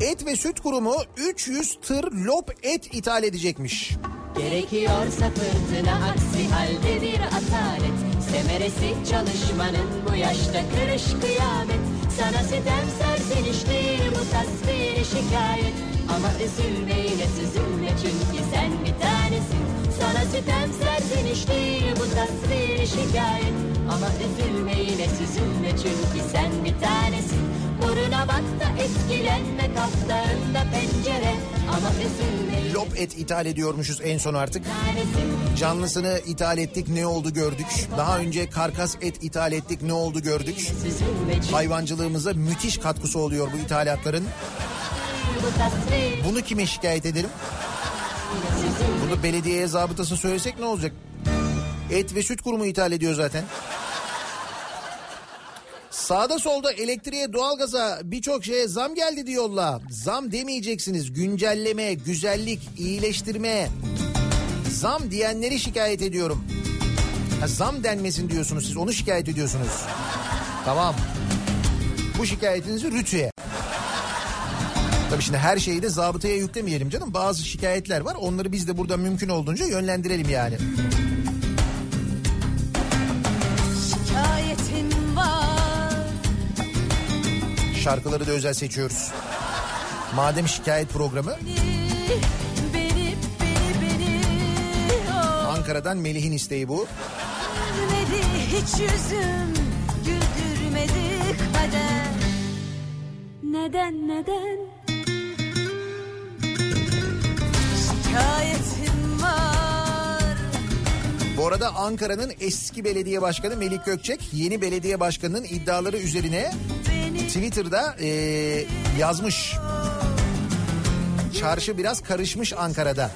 Et ve Süt Kurumu üç yüz tır lob et ithal edecekmiş. Gerekiyorsa fırtına, aksi halde bir atalet. Semeresi çalışmanın bu yaşta kırış kıyamet. Sana sitem serzeniştir bu tasviri şikayet. Ama üzülme yine süzülme çünkü sen bir tanesin. Sana sitem serzeniştir bu tasviri şikayet. Ama üzülme yine süzülme çünkü sen bir tanesin. Buruna bak da etkilenme, kaplarında pencere ama üzülmeyin. Lob et ithal ediyormuşuz en son artık. Canlısını ithal ettik, ne oldu gördük. Daha önce karkas et ithal ettik, ne oldu gördük. Hayvancılığımıza müthiş katkısı oluyor bu ithalatların. Bunu kime şikayet edelim? Bunu belediyeye, zabıtası söylesek ne olacak? Et ve süt kurumu ithal ediyor zaten. Sağda solda elektriğe, doğalgaza, birçok şeye zam geldi diyorlar. Zam demeyeceksiniz. Güncelleme, güzellik, iyileştirme. Zam diyenleri şikayet ediyorum. Ha, zam denmesin diyorsunuz siz. Onu şikayet ediyorsunuz. Tamam. Bu şikayetinizi Rütü'ye. Tabii şimdi her şeyi de zabıtaya yüklemeyelim canım. Bazı şikayetler var. Onları biz de burada mümkün olduğunca yönlendirelim yani. Şikayetim var. Şarkıları da özel seçiyoruz. Madem şikayet programı. Beni, beni, beni, beni, oh. Ankara'dan Melih'in isteği bu. Gülmedi hiç yüzüm, güldürmedi kader. Neden, neden? Bu arada Ankara'nın eski belediye başkanı Melik Gökçek yeni belediye başkanının iddiaları üzerine Twitter'da e, yazmış. Çarşı biraz karışmış Ankara'da.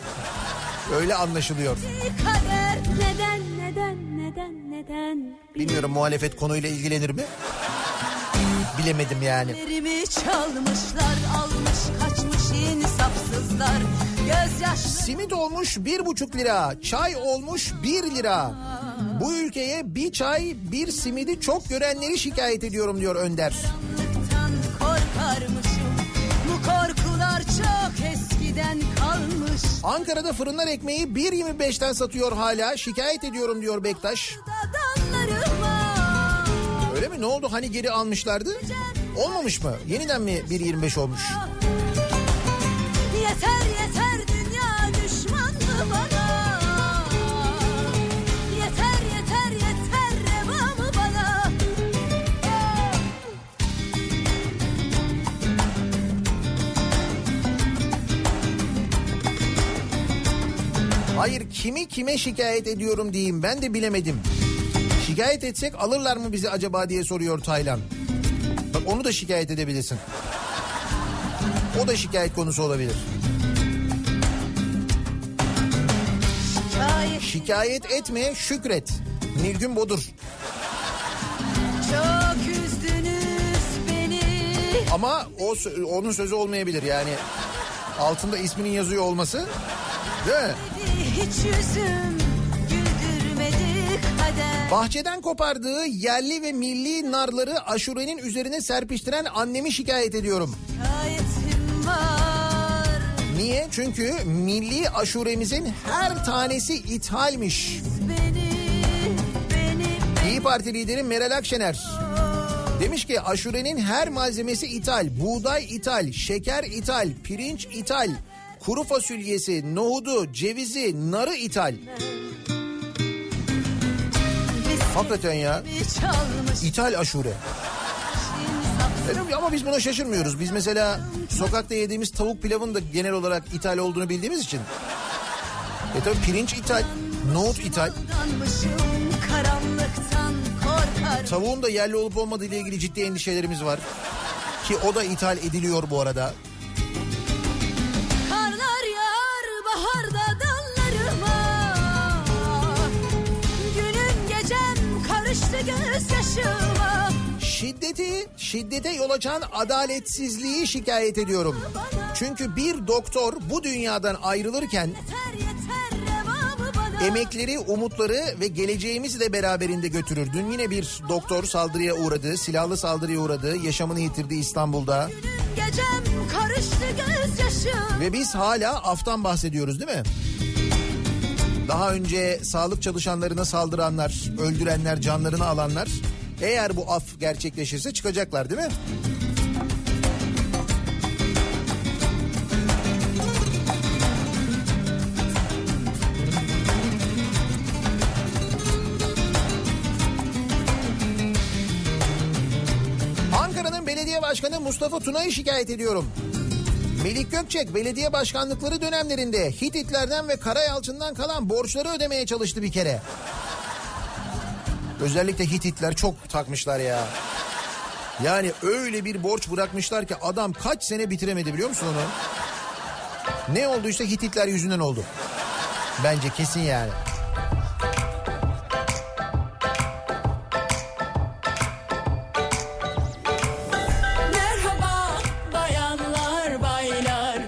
Öyle anlaşılıyor. Neden, neden, neden, neden? Bilmiyorum, muhalefet konuyla ilgilenir mi? Bilemedim yani. Çalmışlar, almış kaçmış insafsızlar. Simit olmuş bir buçuk lira, çay olmuş bir lira. Bu ülkeye bir çay, bir simidi çok görenleri şikayet ediyorum diyor Önder. Bu korkular çok eskiden kalmış. Ankara'da fırınlar ekmeği bir yirmi beşten satıyor hala. Şikayet ediyorum diyor Bektaş. Öyle mi? Ne oldu? Hani geri almışlardı? Olmamış mı? Yeniden mi bir yirmi beş olmuş? Yeter yeter dünya düşmanlı bana. Yeter yeter yeter revamı bana. Hayır, kimi kime şikayet ediyorum diyeyim, ben de bilemedim. Şikayet etsek alırlar mı bizi acaba diye soruyor Taylan. Bak, onu da şikayet edebilirsin. O da şikayet konusu olabilir. Şikayet, şikayet etme, şükret. Nilgün Bodur. Çok üzdünüz beni. Ama o, onun sözü olmayabilir yani. Altında isminin yazıyor olması. Değil mi? Hiç yüzüm güldürmedi kader. Bahçeden kopardığı yerli ve milli narları aşurenin üzerine serpiştiren annemi şikayet ediyorum. Şikayet. Niye? Çünkü milli aşuremizin her tanesi ithalmiş. Beni, beni, beni. İYİ Parti lideri Meral Akşener demiş ki aşurenin her malzemesi ithal. Buğday ithal, şeker ithal, pirinç ithal, kuru fasulyesi, nohudu, cevizi, narı ithal. Hakikaten ya. İthal aşure. Ama biz buna şaşırmıyoruz. Biz mesela sokakta yediğimiz tavuk pilavın da genel olarak ithal olduğunu bildiğimiz için. E tabii pirinç ithal, nohut ithal. Tavuğun da yerli olup olmadığı ile ilgili ciddi endişelerimiz var. Ki o da ithal ediliyor bu arada. Şiddeti, şiddete yol açan adaletsizliği şikayet ediyorum. Çünkü bir doktor bu dünyadan ayrılırken emekleri, umutları ve geleceğimizi de beraberinde götürür. Dün yine bir doktor saldırıya uğradı, silahlı saldırıya uğradı, yaşamını yitirdi İstanbul'da. Ve biz hala aftan bahsediyoruz değil mi? Daha önce sağlık çalışanlarına saldıranlar, öldürenler, canlarını alanlar... Eğer bu af gerçekleşirse çıkacaklar değil mi? Ankara'nın belediye başkanı Mustafa Tuna'yı şikayet ediyorum. Melik Gökçek belediye başkanlıkları dönemlerinde Hititlerden ve Karayalçın'dan kalan borçları ödemeye çalıştı bir kere. Özellikle Hititler çok takmışlar ya. Yani öyle bir borç bırakmışlar ki adam kaç sene bitiremedi biliyor musun onu? Ne olduysa Hititler yüzünden oldu. Bence kesin yani. Merhaba bayanlar baylar,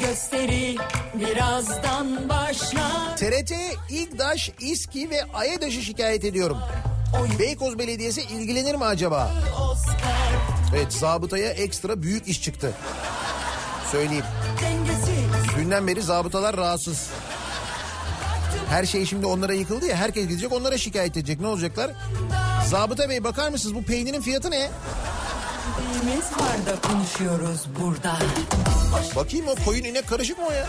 gösteri birazdan başlar. T R T, İGDAŞ, İSKİ ve AEDAŞ'ı şikayet ediyorum. Beykoz Belediyesi ilgilenir mi acaba? Evet, zabıtaya ekstra büyük iş çıktı. Söyleyeyim. Dünden beri zabıtalar rahatsız. Her şey şimdi onlara yıkıldı ya, herkes gidecek onlara şikayet edecek. Ne olacaklar? Zabıta bey bakar mısınız, bu peynirin fiyatı ne? Biz varda konuşuyoruz burada. Bakayım o koyun inek karışık mı o ya?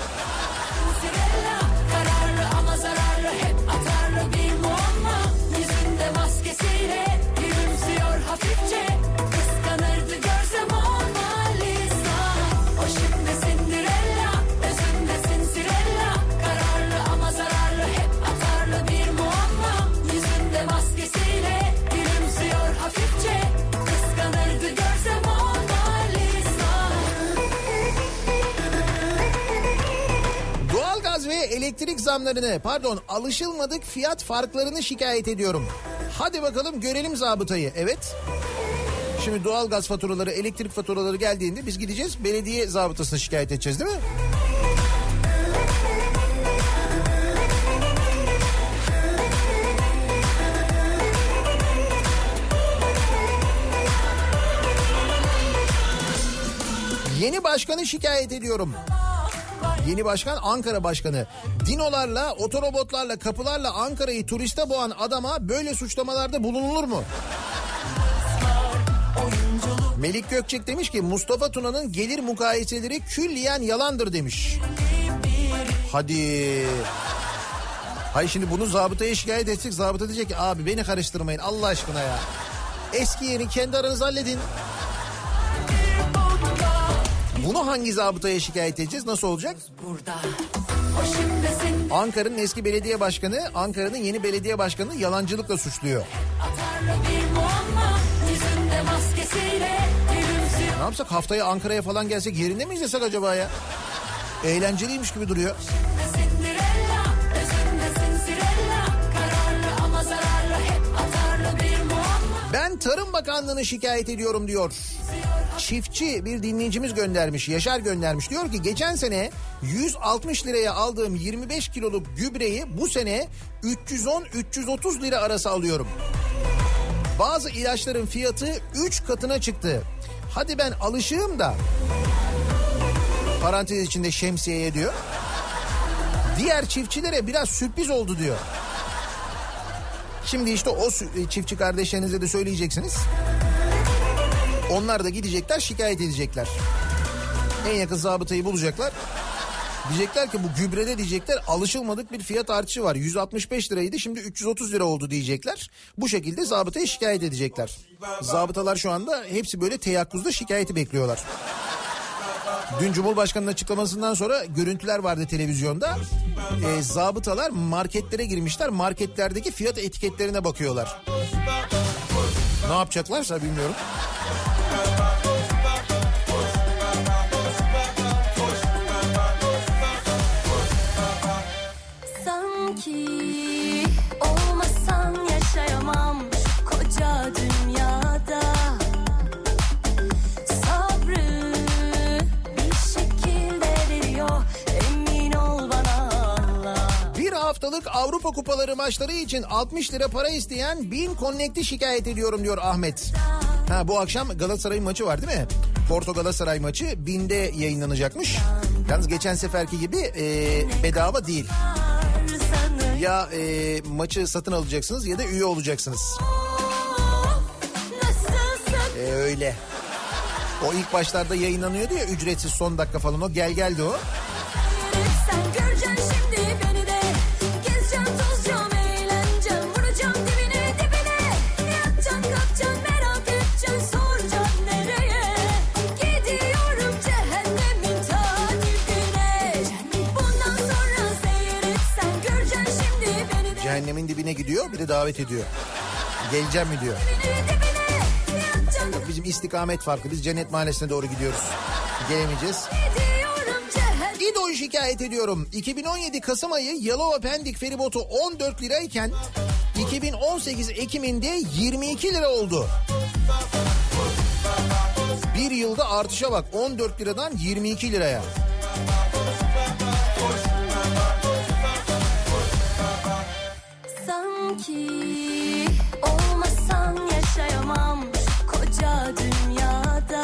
Elektrik zamlarını, pardon alışılmadık fiyat farklarını şikayet ediyorum. Hadi bakalım görelim zabıtayı. Evet. Şimdi doğalgaz faturaları, elektrik faturaları geldiğinde biz gideceğiz belediye zabıtasına şikayet edeceğiz değil mi? Yeni başkanı şikayet ediyorum. Yeni başkan Ankara başkanı. Dinolarla, otorobotlarla, kapılarla Ankara'yı turiste boğan adama böyle suçlamalarda bulunulur mu? Melik Gökçek demiş ki Mustafa Tuna'nın gelir mukayeseleri külliyen yalandır demiş. Hadi. Hayır şimdi bunu zabıtaya şikayet etsek zabıta diyecek ki abi beni karıştırmayın Allah aşkına ya. Eski yeri kendi aranızda halledin. Bunu hangi zabıtaya şikayet edeceğiz? Nasıl olacak? Burada. Ankara'nın eski belediye başkanı, Ankara'nın yeni belediye başkanı yalancılıkla suçluyor. Muamma, maskesiyle, ne yapsak haftaya Ankara'ya falan gelsek yerinde mi izlesek acaba ya? Eğlenceliymiş gibi duruyor. Ben Tarım Bakanlığı'nı şikayet ediyorum diyor. Çiftçi bir dinleyicimiz göndermiş, Yaşar göndermiş. Diyor ki geçen sene yüz altmış liraya aldığım yirmi beş kiloluk gübreyi bu sene üç yüz on üç yüz otuz lira arası alıyorum. Bazı ilaçların fiyatı üç katına çıktı. Hadi ben alışığım da. Parantez içinde şemsiyeye diyor. Diğer çiftçilere biraz sürpriz oldu diyor. Şimdi işte o çiftçi kardeşlerinize de söyleyeceksiniz. Onlar da gidecekler şikayet edecekler. En yakın zabıtayı bulacaklar. Diyecekler ki bu gübrede diyecekler alışılmadık bir fiyat artışı var. yüz altmış beş liraydı şimdi üç yüz otuz lira oldu diyecekler. Bu şekilde zabıtaya şikayet edecekler. Zabıtalar şu anda hepsi böyle teyakkuzda şikayeti bekliyorlar. Dün Cumhurbaşkanı'nın açıklamasından sonra görüntüler vardı televizyonda. E, zabıtalar marketlere girmişler. Marketlerdeki fiyat etiketlerine bakıyorlar. Ne yapacaklarsa bilmiyorum. Sanki olmasan yaşayamam şu koca dünyada. Sabrı bir şekilde veriyor, emin ol bana Allah. Bir haftalık Avrupa Kupaları maçları için altmış lira para isteyen bin Connect'i şikayet ediyorum diyor Ahmet. Ha, bu akşam Galatasaray'ın maçı var değil mi? Porto Galatasaray maçı binde yayınlanacakmış. Yalnız geçen seferki gibi e, bedava değil. Ya e, maçı satın alacaksınız ya da üye olacaksınız. E, öyle. O ilk başlarda yayınlanıyordu ya ücretsiz son dakika falan o gel geldi o. Cehennemin dibine gidiyor, bir de davet ediyor. Geleceğim mi diyor. Yok, bizim istikamet farklı. Biz Cennet Mahallesi'ne doğru gidiyoruz. Gelemeyeceğiz. İdo'yu şikayet ediyorum. iki bin on yedi Kasım ayı Yalova Pendik feribotu on dört lirayken iki bin on sekiz Ekim'inde yirmi iki lira oldu. Bir yılda artışa bak, on dört liradan yirmi iki liraya. Sanki olmasan yaşayamam koca dünyada.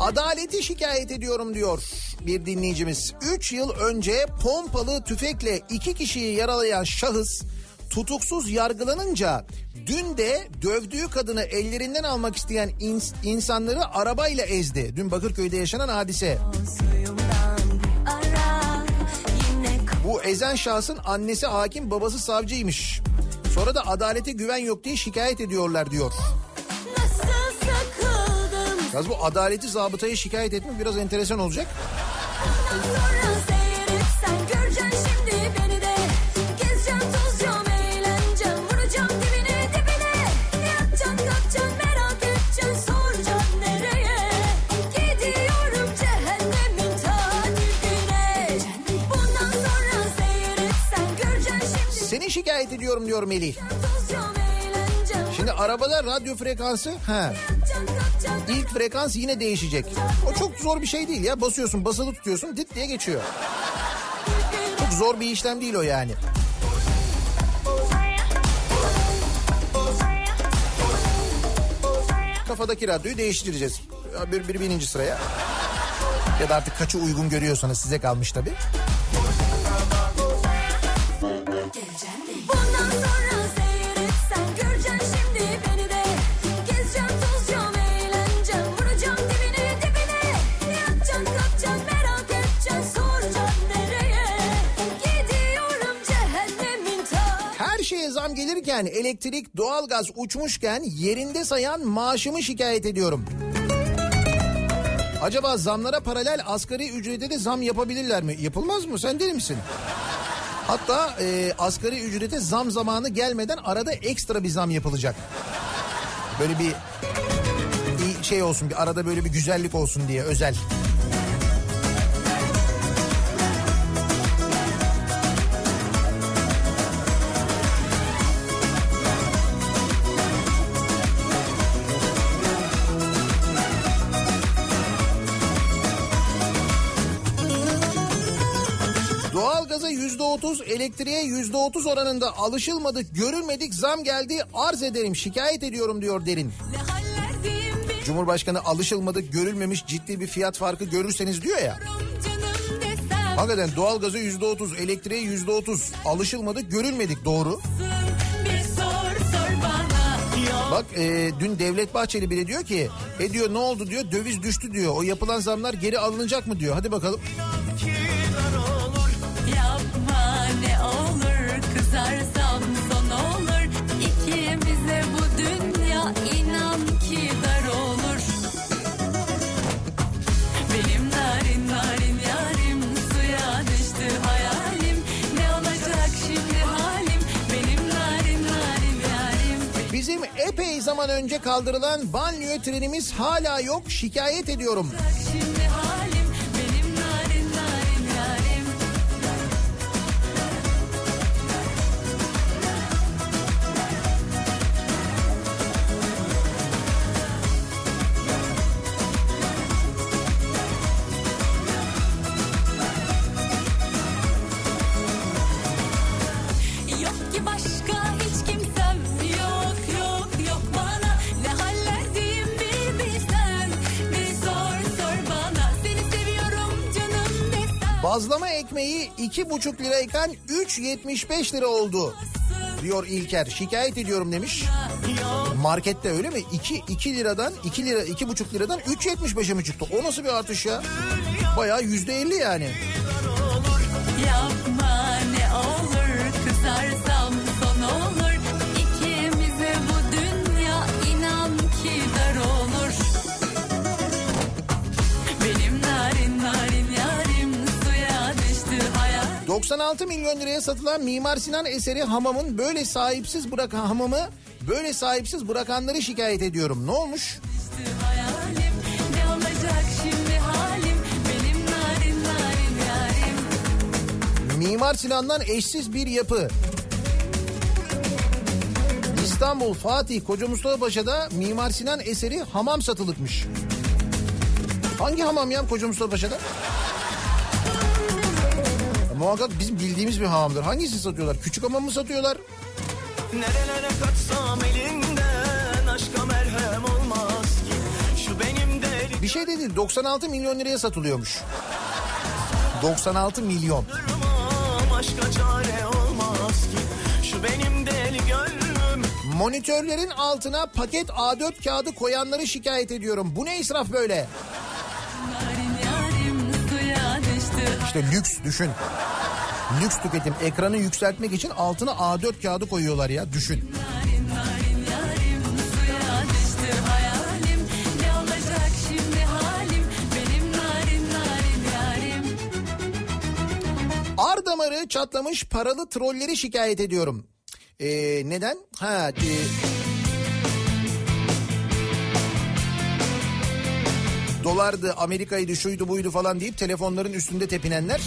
Adaleti şikayet ediyorum diyor bir dinleyicimiz. üç yıl önce pompalı tüfekle iki kişiyi yaralayan şahıs tutuksuz yargılanınca dün de dövdüğü kadını ellerinden almak isteyen ins- insanları arabayla ezdi. Dün Bakırköy'de yaşanan hadise. Bu ezen şahsın annesi hakim, babası savcıymış. Sonra da adalete güven yok diye şikayet ediyorlar diyor. Yalnız bu adaleti zabıtaya şikayet etmek biraz enteresan olacak. Seni şikayet ediyorum diyor Melih. Şimdi arabalar radyo frekansı, he. İlk frekans yine değişecek. O çok zor bir şey değil ya. Basıyorsun, basılı tutuyorsun, dit diye geçiyor. Çok zor bir işlem değil o yani. Kafadaki radyoyu değiştireceğiz. Bir, bir bininci sıraya. Ya da artık kaçı uygun görüyorsanız, size kalmış tabii. Zam gelirken, elektrik, doğalgaz uçmuşken yerinde sayan maaşımı şikayet ediyorum. Acaba zamlara paralel asgari ücrete de zam yapabilirler mi? Yapılmaz mı? Sen deli misin? Hatta e, asgari ücrete zam zamanı gelmeden arada ekstra bir zam yapılacak. Böyle bir, bir şey olsun, bir arada böyle bir güzellik olsun diye özel. yüzde otuz, elektriğe yüzde otuz oranında alışılmadık, görülmedik zam geldi, arz ederim, şikayet ediyorum diyor Derin. Cumhurbaşkanı alışılmadık, görülmemiş ciddi bir fiyat farkı görürseniz diyor ya. Hakikaten doğalgaza yüzde otuz, elektriğe yüzde otuz, alışılmadık, görülmedik, doğru. Bak e, dün Devlet Bahçeli bile diyor ki, e diyor ne oldu diyor, döviz düştü diyor, o yapılan zamlar geri alınacak mı diyor, hadi bakalım. Kızarsam son olur ikimize bu dünya, inan ki dar olur. Benim narin narin yarim, suya düştü hayalim, ne olacak şimdi halim, benim narin narin yarim. Bizim epey zaman önce kaldırılan banliyö trenimiz hala yok, şikayet ediyorum. Bazlama ekmeği iki buçuk lirayken üç yetmiş beş lira oldu diyor İlker. Şikayet ediyorum demiş. Markette öyle mi? İki iki liradan iki lira iki buçuk liradan üç yetmiş beşe mi çıktı? O nasıl bir artış ya? Bayağı yüzde elli yani. Yapma ne olur, kızarsam son olur. İkimize bu dünya, inan ki dar olur. Benim narin narin yarim. doksan altı milyon liraya satılan Mimar Sinan eseri hamamın böyle sahipsiz bırakan hamamı Böyle sahipsiz bırakanları şikayet ediyorum. Ne olmuş? Hayalim, ne olacak şimdi halim? Benim narin narin yarim. Mimar Sinan'dan eşsiz bir yapı. İstanbul Fatih Koca Mustafa Paşa'da Mimar Sinan eseri hamam satılıkmış. Hangi hamam ya Koca Mustafa Paşa'da? Muhakkak bizim bildiğimiz bir hamamdır. Hangisini satıyorlar? Küçük hamam mı satıyorlar? Nerelere kaçsam elinden aşka merhem olmaz ki. Şu benim deli... Bir şey dedi, doksan altı milyon liraya satılıyormuş. doksan altı milyon. Aşka çare olmaz ki. Şu benim deli gönlüm. Monitörlerin altına paket A dört kağıdı koyanları şikayet ediyorum. Bu ne israf böyle? İşte lüks düşün. Lüks tüketim. Ekranı yükseltmek için altına A dört kağıdı koyuyorlar ya, düşün. Ar damarı çatlamış paralı trolleri şikayet ediyorum. Ee, neden? Ha... E... Dolardı, Amerika'ydı, şuydu buydu falan deyip telefonların üstünde tepinenler,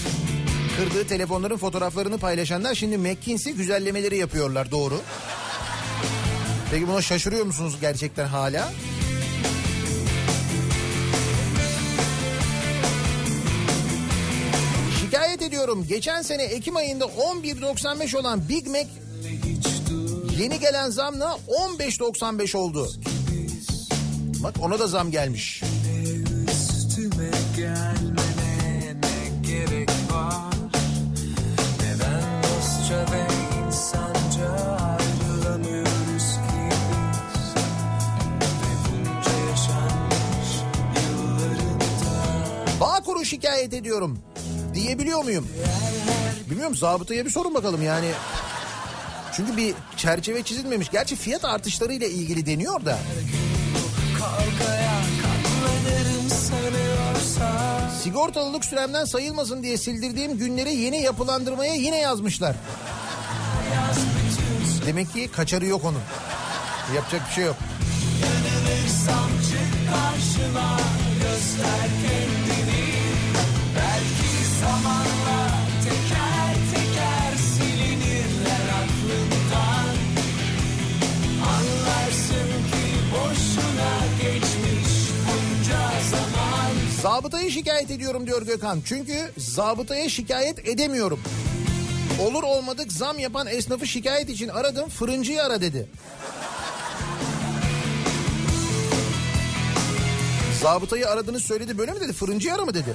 kırdığı telefonların fotoğraflarını paylaşanlar şimdi McKinsey güzellemeleri yapıyorlar, doğru. Peki buna şaşırıyor musunuz gerçekten hala? Şikayet ediyorum, geçen sene Ekim ayında on bir doksan beş olan Big Mac yeni gelen zamla on beş doksan beş oldu. Bak ona da zam gelmiş. Gelmene ne gerek var? Neden dostça ve insanca ayrılanıyoruz ki biz? Ve bunca yaşanmış yıllarında. Bağkur'u şikayet ediyorum diyebiliyor muyum? Bilmiyorum, zabıtaya bir sorun bakalım yani. Çünkü bir çerçeve çizilmemiş. Gerçi fiyat artışlarıyla ilgili deniyor da. Kalkaya katlanırım sana. Sigortalılık süremden sayılmasın diye sildirdiğim günleri yeni yapılandırmaya yine yazmışlar. Demek ki kaçarı yok onun. Yapacak bir şey yok. Karşıma, kendini. Belki zamanla teker teker silinirler aklından. Anlarsın ki boşuna geçmiş bunca zaman. Zabıtayı şikayet ediyorum diyor Gökhan. Çünkü zabıtaya şikayet edemiyorum. Olur olmadık zam yapan esnafı şikayet için aradım. Fırıncıyı ara dedi. Zabıtayı aradınız söyledi, böyle mi dedi? Fırıncıyı ara mı dedi?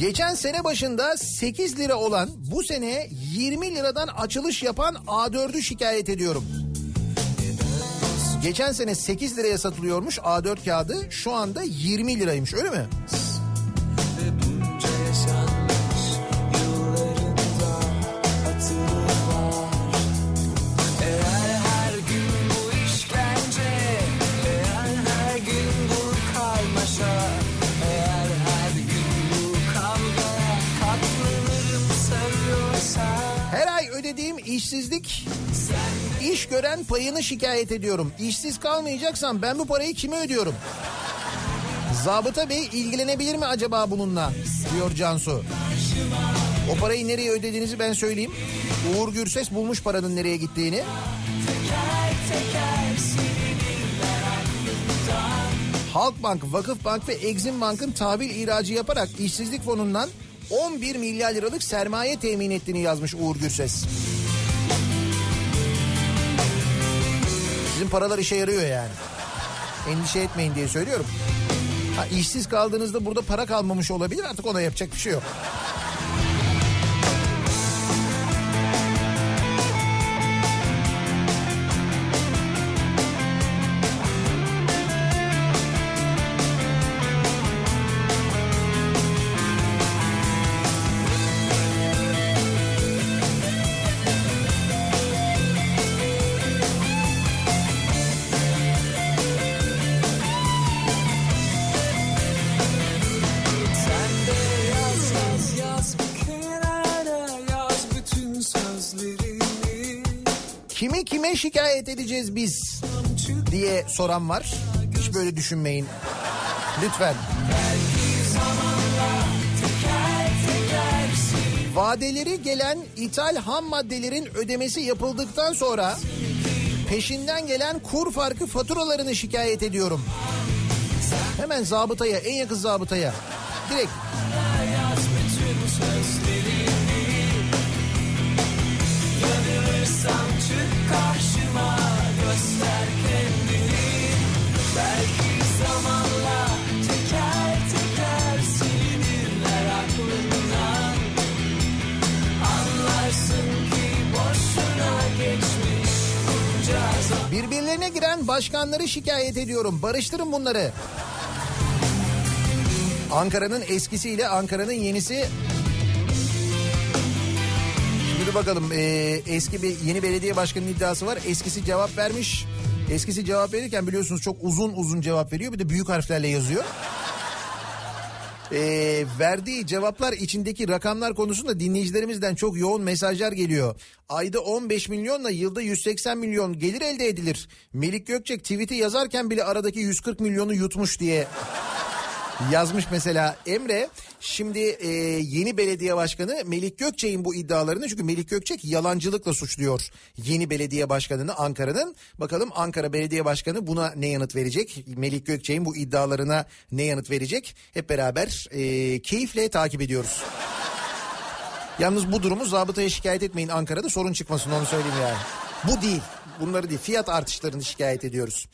Geçen sene başında sekiz lira olan bu sene yirmi liradan açılış yapan A dördü şikayet ediyorum. Geçen sene sekiz liraya satılıyormuş A dört kağıdı. Şu anda yirmi liraymış, öyle mi? Dediğim işsizlik, iş gören payını şikayet ediyorum. İşsiz kalmayacaksam ben bu parayı kime ödüyorum? Zabıta Bey ilgilenebilir mi acaba bununla? Diyor Cansu. O parayı nereye ödediğinizi ben söyleyeyim. Uğur Gürses bulmuş paranın nereye gittiğini. Halkbank, Vakıfbank ve Exim Bank'ın tahvil ihracı yaparak işsizlik fonundan on bir milyar liralık sermaye temin ettiğini yazmış Uğur Gürses. Sizin paralar işe yarıyor yani. Endişe etmeyin diye söylüyorum. Ha, işsiz kaldığınızda burada para kalmamış olabilir, artık ona yapacak bir şey yok. kime şikayet edeceğiz biz diye soran var. Hiç böyle düşünmeyin. Lütfen. Vadeleri gelen ithal ham maddelerin ödemesi yapıldıktan sonra peşinden gelen kur farkı faturalarını şikayet ediyorum. Hemen zabıtaya, en yakın zabıtaya. Direkt. Yanılırsam çık karşıma, göster kendini. Belki zamanla teker teker silinirler aklından. Anlarsın ki boşuna geçmiş bunca zaman. Birbirlerine giren başkanları şikayet ediyorum. Barıştırın bunları. Ankara'nın eskisiyle Ankara'nın yenisi. Şimdi bakalım e, eski bir yeni belediye başkanının iddiası var. Eskisi cevap vermiş. Eskisi cevap verirken biliyorsunuz çok uzun uzun cevap veriyor. Bir de büyük harflerle yazıyor. E, verdiği cevaplar içindeki rakamlar konusunda dinleyicilerimizden çok yoğun mesajlar geliyor. Ayda on beş milyonla yılda yüz seksen milyon gelir elde edilir. Melik Gökçek tweet'i yazarken bile aradaki yüz kırk milyonu yutmuş diye... Yazmış mesela Emre. Şimdi e, yeni belediye başkanı Melik Gökçek'in bu iddialarını, çünkü Melik Gökçek yalancılıkla suçluyor yeni belediye başkanını Ankara'nın. Bakalım Ankara Belediye Başkanı buna ne yanıt verecek? Melik Gökçek'in bu iddialarına ne yanıt verecek? Hep beraber e, keyifle takip ediyoruz. Yalnız bu durumu zabıtaya şikayet etmeyin, Ankara'da sorun çıkmasın, onu söyleyeyim yani. Bu değil. Bunları değil, fiyat artışlarını şikayet ediyoruz.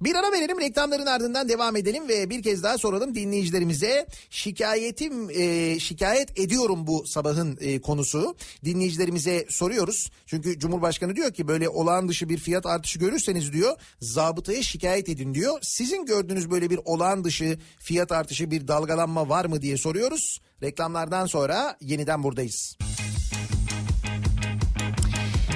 Bir ara verelim, reklamların ardından devam edelim ve bir kez daha soralım dinleyicilerimize. Şikayetim, e, şikayet ediyorum bu sabahın e, konusu. Dinleyicilerimize soruyoruz. Çünkü Cumhurbaşkanı diyor ki böyle olağan dışı bir fiyat artışı görürseniz diyor zabıtaya şikayet edin diyor. Sizin gördüğünüz böyle bir olağan dışı fiyat artışı, bir dalgalanma var mı diye soruyoruz. Reklamlardan sonra yeniden buradayız.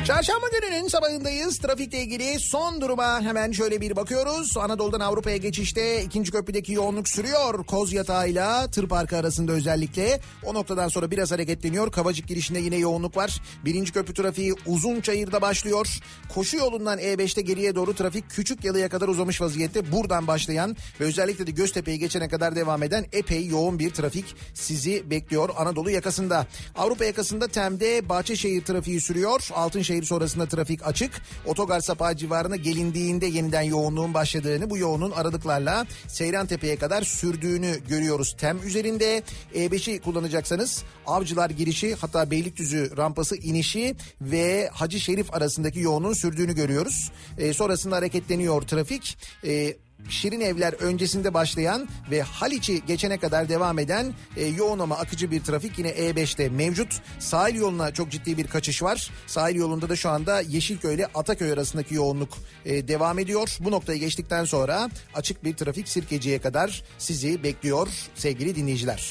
Çarşamba gününün sabahındayız. Trafikle ilgili son duruma hemen şöyle bir bakıyoruz. Anadolu'dan Avrupa'ya geçişte ikinci köprüdeki yoğunluk sürüyor. Kozyatağı ile Tır Parkı arasında özellikle. O noktadan sonra biraz hareketleniyor. Kavacık girişinde yine yoğunluk var. Birinci köprü trafiği Uzunçayır'da başlıyor. Koşu yolundan E beşte geriye doğru trafik Küçükyalı'ya kadar uzamış vaziyette. Buradan başlayan ve özellikle de Göztepe'yi geçene kadar devam eden epey yoğun bir trafik sizi bekliyor Anadolu yakasında. Avrupa yakasında Tem'de Bahçeşehir trafiği sürüyor. Altınşehir sonrasında trafik açık. Otogar Sapağı civarına gelindiğinde yeniden yoğunluğun başladığını, bu yoğunun aralıklarla Seyrantepe'ye kadar sürdüğünü görüyoruz. Tem üzerinde E beşi kullanacaksanız Avcılar girişi, hatta Beylikdüzü rampası inişi ve Hacı Şerif arasındaki yoğunluğun sürdüğünü görüyoruz. E, sonrasında hareketleniyor trafik. E, Şirinevler öncesinde başlayan ve Haliç'i geçene kadar devam eden e, yoğun ama akıcı bir trafik yine E beşte mevcut. Sahil yoluna çok ciddi bir kaçış var. Sahil yolunda da şu anda Yeşilköy ile Ataköy arasındaki yoğunluk e, devam ediyor. Bu noktayı geçtikten sonra açık bir trafik Sirkeci'ye kadar sizi bekliyor sevgili dinleyiciler.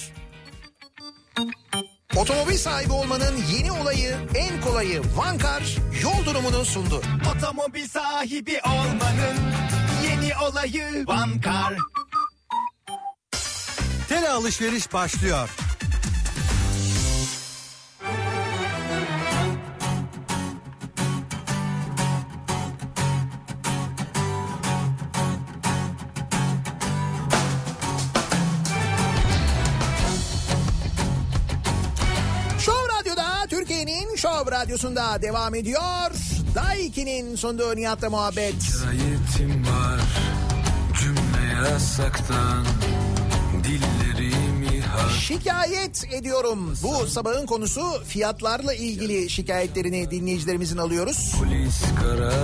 Otomobil sahibi olmanın yeni olayı, en kolayı Vankar yol durumunu sundu. Otomobil sahibi olmanın olayı Vankar. Tele alışveriş başlıyor. Show Radyo'da, Türkiye'nin Show Radyosu'nda devam ediyor. Daiki'nin sonunda Nihat'la muhabbet. Şikayetim var. Şikayet ediyorum. Bu sabahın konusu fiyatlarla ilgili şikayetlerini dinleyicilerimizin alıyoruz.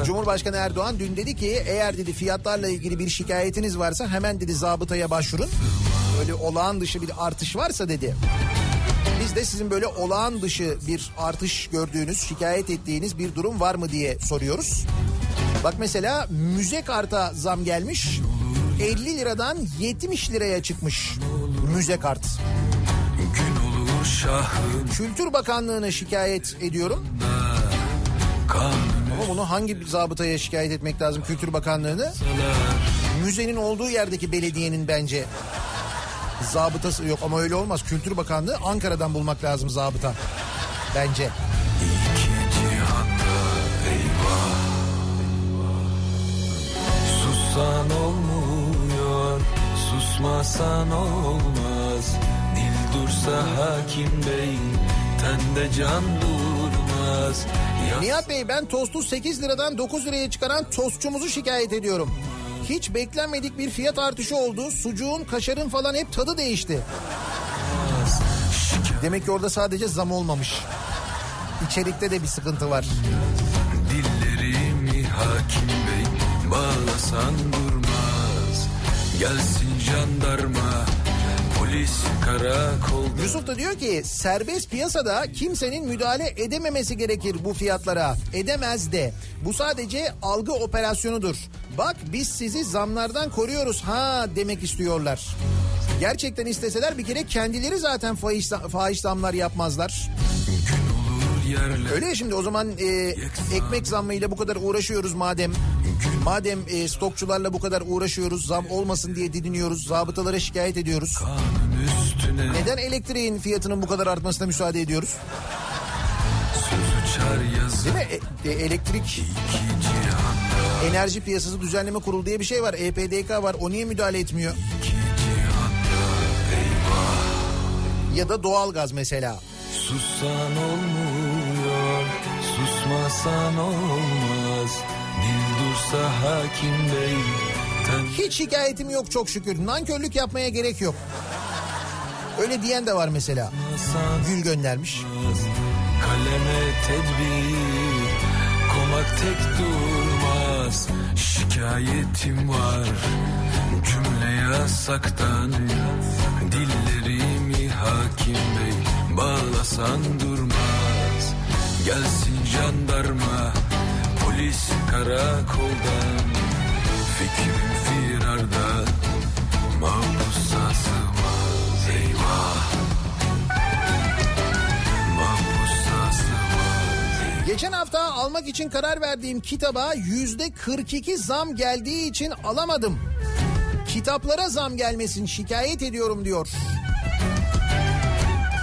Cumhurbaşkanı Erdoğan dün dedi ki eğer dedi fiyatlarla ilgili bir şikayetiniz varsa hemen dedi zabıtaya başvurun. Öyle olağan dışı bir artış varsa dedi. Biz de sizin böyle olağan dışı bir artış gördüğünüz, şikayet ettiğiniz bir durum var mı diye soruyoruz. Bak mesela müze karta zam gelmiş. elli liradan yetmiş liraya çıkmış müze kart. Kültür Bakanlığı'na şikayet ediyorum. Ama bunu hangi zabıtaya şikayet etmek lazım, Kültür Bakanlığı'nı? Müzenin olduğu yerdeki belediyenin bence zabıtası yok ama öyle olmaz. Kültür Bakanlığı, Ankara'dan bulmak lazım zabıta bence. Susmasan olmuyor, susmasan olmaz. Dil dursa hakim bey, tende can durmaz. Yas... Nihat Bey, ben tostu sekiz liradan dokuz liraya çıkaran tostçumuzu şikayet ediyorum. Hiç beklenmedik bir fiyat artışı oldu. Sucuğun, kaşarın falan hep tadı değişti. Demek ki orada sadece zam olmamış. İçerikte de bir sıkıntı var. Dillerimi hakim bey bağlasan durmaz. Gelsin jandarma, polis, karakolda. Yusuf da diyor ki serbest piyasada kimsenin müdahale edememesi gerekir bu fiyatlara. Edemez de. Bu sadece algı operasyonudur. Bak biz sizi zamlardan koruyoruz ha demek istiyorlar. Gerçekten isteseler bir kere kendileri zaten fahiş, fahiş zamlar yapmazlar. Öyle ya şimdi, o zaman e, ekmek zammıyla bu kadar uğraşıyoruz madem. Madem e, stokçularla bu kadar uğraşıyoruz, zam olmasın diye didiniyoruz, zabıtalara şikayet ediyoruz. Neden elektriğin fiyatının bu kadar artmasına müsaade ediyoruz? Değil mi? E, e, elektrik... Enerji Piyasası Düzenleme Kurulu diye bir şey var. E P D K var. O niye müdahale etmiyor? Ya da doğalgaz mesela. Sussan olmuyor, susmasan olmaz. Dil dursa hakim değil. Ten... Hiç şikayetim yok çok şükür. Nankörlük yapmaya gerek yok. Öyle diyen de var mesela. Gül göndermiş. Kaleme tedbir, komak tek durmaz. Şikayetim var, cümle yasaktan. Dillerimi hakim bey bağlasan durmaz. Gelsin jandarma, polis, karakoldan. Fikrim firarda, mahpusa sığmaz. Eyvah, mahpusa sığmaz. Geçen hafta almak için karar verdiğim kitaba yüzde kırk iki zam geldiği için alamadım. Kitaplara zam gelmesin, şikayet ediyorum diyor.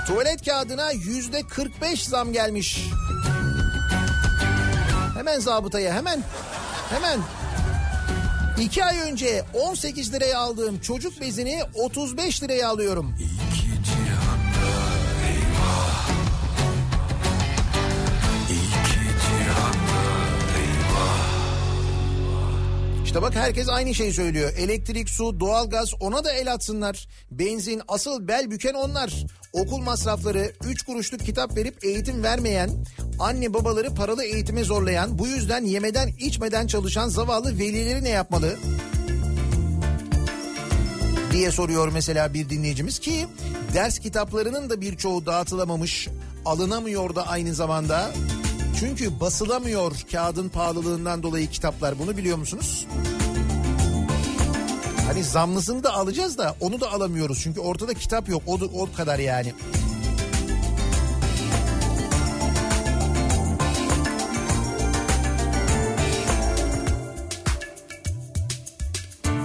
Tuvalet kağıdına yüzde kırk beş zam gelmiş. Hemen zabıtaya, hemen, hemen. İki ay önce on sekiz liraya aldığım çocuk bezini otuz beş liraya alıyorum. İki cihanda eyvah. İki cihanda eyvah. İşte bak, herkes aynı şeyi söylüyor. Elektrik, su, doğalgaz, ona da el atsınlar. Benzin, asıl bel büken onlar. Okul masrafları, üç kuruşluk kitap verip eğitim vermeyen, anne babaları paralı eğitime zorlayan, bu yüzden yemeden içmeden çalışan zavallı velileri ne yapmalı diye soruyor mesela bir dinleyicimiz ki ders kitaplarının da birçoğu dağıtılamamış, alınamıyor da aynı zamanda. Çünkü basılamıyor kağıdın pahalılığından dolayı kitaplar, bunu biliyor musunuz? Hani zamlısını da alacağız da onu da alamıyoruz. Çünkü ortada kitap yok. O, o kadar yani.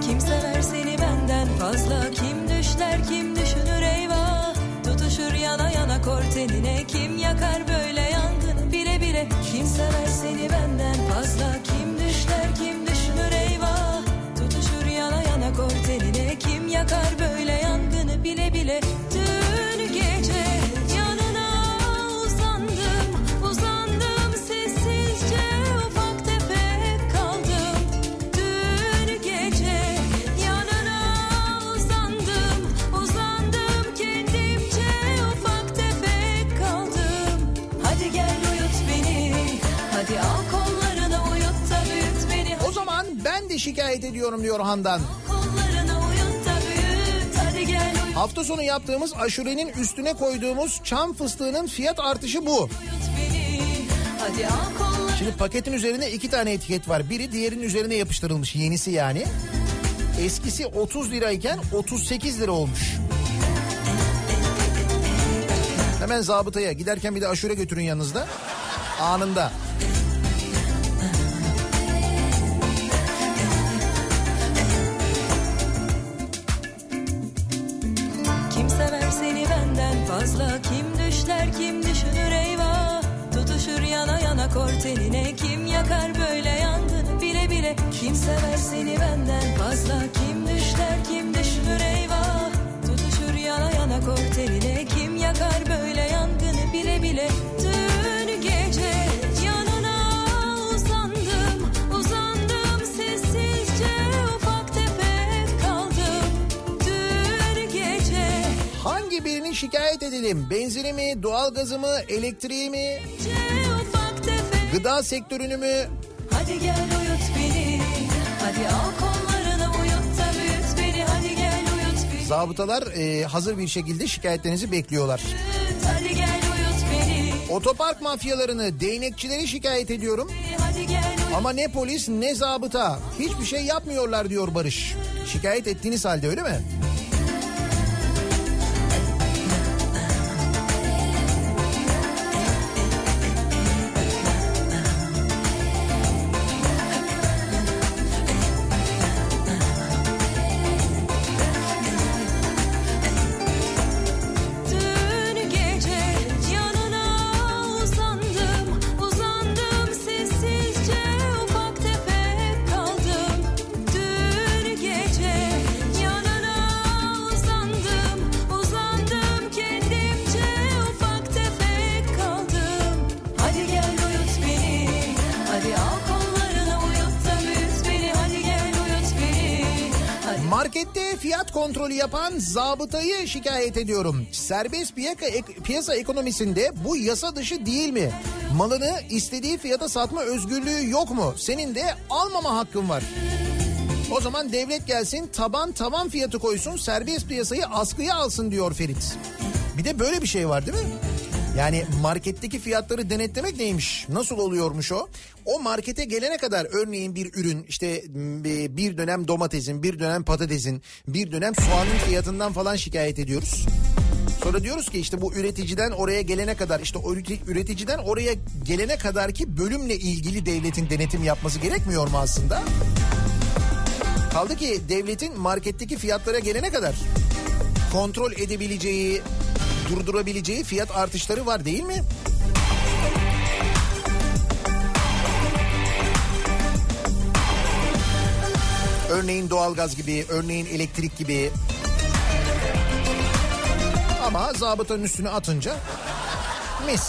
Kim sever seni benden fazla? Kim düşler, kim düşünür eyvah? Tutuşur yana yana kortenine. Kim yakar böyle yangını bire bire? Kim sever seni benden fazla? Kim düşler, kim düşünür eyvah? Korteline kim yakar böyle yangını bile bile. Dün gece yanına uzandım, uzandım sessizce, ufak tefek kaldım. Dün gece yanına uzandım, uzandım kendimce, ufak tefek kaldım. Hadi gel uyut beni, hadi al kollarına uyut da büyüt beni. O zaman ben de şikayet ediyorum diyor Handan. Hafta sonu yaptığımız aşurenin üstüne koyduğumuz çam fıstığının fiyat artışı bu. Şimdi paketin üzerine iki tane etiket var. Biri diğerinin üzerine yapıştırılmış, yenisi yani. Eskisi otuz lirayken otuz sekiz lira olmuş. Hemen zabıtaya, giderken bir de aşure götürün yanınızda. Anında. Kim düşler, kim düşünür eyvah? Tutuşur yana yana kortenine. Kim yakar böyle yangını bire bire. dile. Kim sever seni benden fazla, kim düşler kim düşünür eyvah. Tutuşur yana yana kor teline, kim yakar böyle yangını bile bile. Dün gece yanına uzandım, uzandım sessizce, ufak tefek kaldım dün gece. Hangi birini şikayet edelim? Benzini mi, doğalgazı mı, elektriği mi? Gıda sektörünü mü? Hadi gel uyut beni. Hadi al kollarına uyut da büyüt beni. Hadi gel uyut beni. Zabıtalar e, hazır bir şekilde şikayetlerinizi bekliyorlar. Hadi gel uyut beni. Otopark mafyalarını, değnekçileri şikayet ediyorum. Hadi gel, ama ne polis ne zabıta hiçbir şey yapmıyorlar diyor Barış. Şikayet ettiğiniz halde, öyle mi? Kontrolü yapan zabıtayı şikayet ediyorum. Serbest piyaka, ek, piyasa ekonomisinde bu yasa dışı değil mi? Malını istediği fiyata satma özgürlüğü yok mu? Senin de almama hakkın var. O zaman devlet gelsin taban tavan fiyatı koysun, serbest piyasayı askıya alsın diyor Ferit. Bir de böyle bir şey var değil mi? Yani marketteki fiyatları denetlemek neymiş? Nasıl oluyormuş o? O markete gelene kadar örneğin bir ürün, işte bir dönem domatesin, bir dönem patatesin, bir dönem soğanın fiyatından falan şikayet ediyoruz. Sonra diyoruz ki işte bu üreticiden oraya gelene kadar, işte o üreticiden oraya gelene kadar ki bölümle ilgili devletin denetim yapması gerekmiyor mu aslında? Kaldı ki devletin marketteki fiyatlara gelene kadar kontrol edebileceği, durdurabileceği fiyat artışları var değil mi? Örneğin doğalgaz gibi, örneğin elektrik gibi. Ama zabıtanın üstüne atınca mis.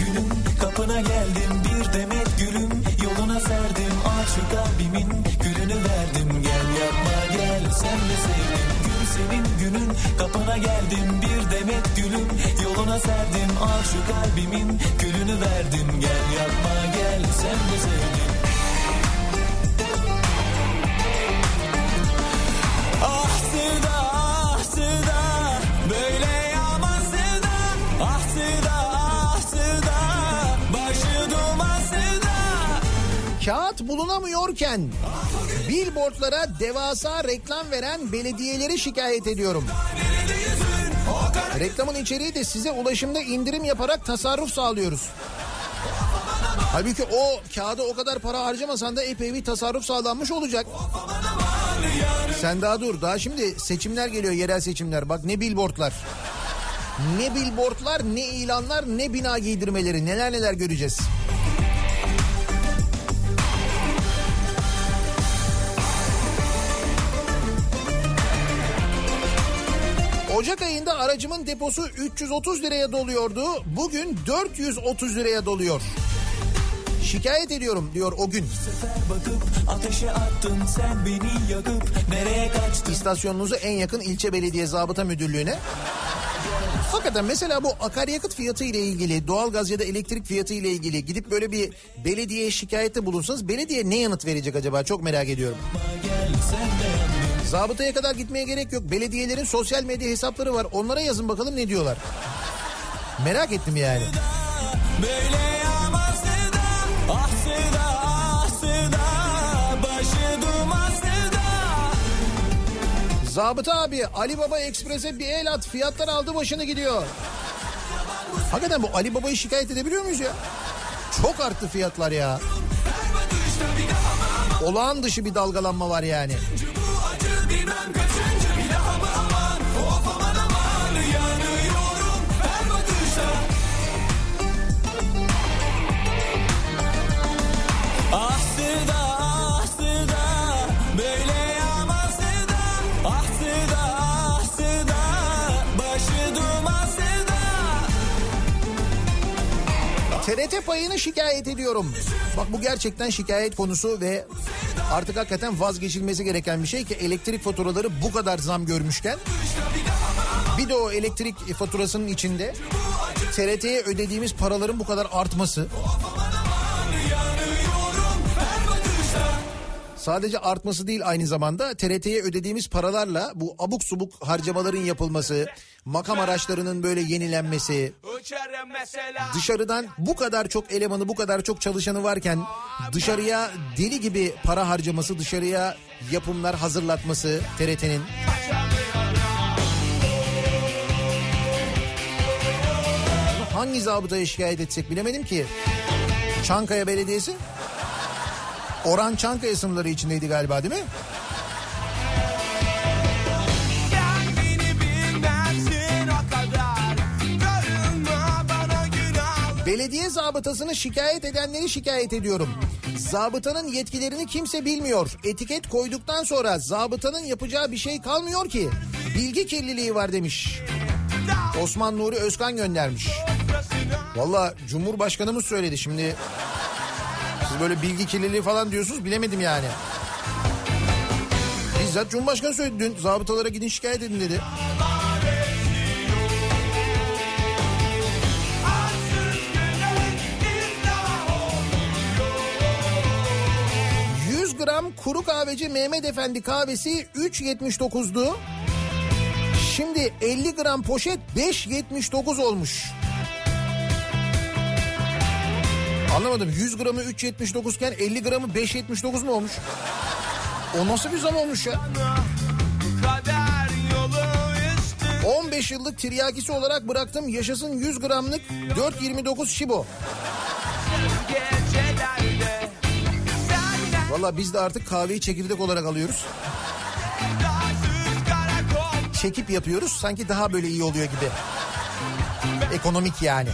Gülüm, kapına geldim bir demet gülüm, yoluna serdim aşık kalbimin gülünü verdim, gel yapma gel sen de sevdim gül senin günün, kapına geldim bir demet gülüm, yoluna serdim aşık kalbimin gülünü verdim, gel yapma gel sen de sevdim. Ah sevda, ah sevda, böyle yaman sevda, ah sevda, ah sevda, başı duman sevda. Kağıt bulunamıyorken billboardlara devasa reklam veren belediyeleri şikayet ediyorum. Reklamın içeriği de size ulaşımda indirim yaparak tasarruf sağlıyoruz. Halbuki o kağıda o kadar para harcamasan da epey bir tasarruf sağlanmış olacak. Sen daha dur, daha şimdi seçimler geliyor, yerel seçimler. Bak ne billboardlar, ne billboardlar, ne ilanlar, ne bina giydirmeleri, neler neler göreceğiz. Ocak ayında aracımın deposu üç yüz otuz liraya doluyordu. Bugün dört yüz otuz liraya doluyor. Şikayet ediyorum diyor o gün. İstasyonunuzu en yakın ilçe belediye zabıta müdürlüğüne. Hakikaten mesela bu akaryakıt fiyatı ile ilgili, doğalgaz ya da elektrik fiyatı ile ilgili gidip böyle bir belediyeye şikayette bulunsanız belediye ne yanıt verecek acaba, çok merak ediyorum. Zabıtaya kadar gitmeye gerek yok. Belediyelerin sosyal medya hesapları var. Onlara yazın bakalım ne diyorlar. Merak ettim yani. Zabıta abi, Ali Baba Ekspres'e bir el at. Fiyatlar aldı başını gidiyor. Hakikaten bu Ali Baba'yı şikayet edebiliyor muyuz ya? Çok arttı fiyatlar ya. Olağan dışı bir dalgalanma var yani. Bilmem kaçıncı bir daha mı aman, of aman aman, yanıyorum her bakışta. T R T payını şikayet ediyorum. Bak bu gerçekten şikayet konusu ve artık hakikaten vazgeçilmesi gereken bir şey ki elektrik faturaları bu kadar zam görmüşken bir de o elektrik faturasının içinde T R T'ye ödediğimiz paraların bu kadar artması. Sadece artması değil, aynı zamanda T R T'ye ödediğimiz paralarla bu abuk subuk harcamaların yapılması, makam araçlarının böyle yenilenmesi, dışarıdan bu kadar çok elemanı, bu kadar çok çalışanı varken dışarıya deli gibi para harcaması, dışarıya yapımlar hazırlatması T R T'nin. Hangi zabıtaya şikayet etsek bilemedim ki. Çankaya Belediyesi? Orhan Çankaya sınırları içindeydi galiba, değil mi? Belediye zabıtasını şikayet edenleri şikayet ediyorum. Zabıtanın yetkilerini kimse bilmiyor. Etiket koyduktan sonra zabıtanın yapacağı bir şey kalmıyor ki. Bilgi kirliliği var demiş. Osman Nuri Özkan göndermiş. Vallahi Cumhurbaşkanımız söyledi şimdi. Siz böyle bilgi kirliliği falan diyorsunuz, bilemedim yani. Bizzat Cumhurbaşkanı söyledi dün, zabıtalara gidin şikayet edin dedi. yüz gram kuru kahveci Mehmet Efendi kahvesi üç yetmiş dokuzdu. Şimdi elli gram poşet beş yetmiş dokuz olmuş. Anlamadım, yüz gramı üç yetmiş dokuz iken elli gramı beş yetmiş dokuz mu olmuş? O nasıl bir zam olmuş ya? on beş yıllık tiryakisi olarak bıraktım, yaşasın yüz gramlık dört yirmi dokuz şibo. Valla biz de artık kahveyi çekirdek olarak alıyoruz. Çekip yapıyoruz, sanki daha böyle iyi oluyor gibi. Ekonomik yani.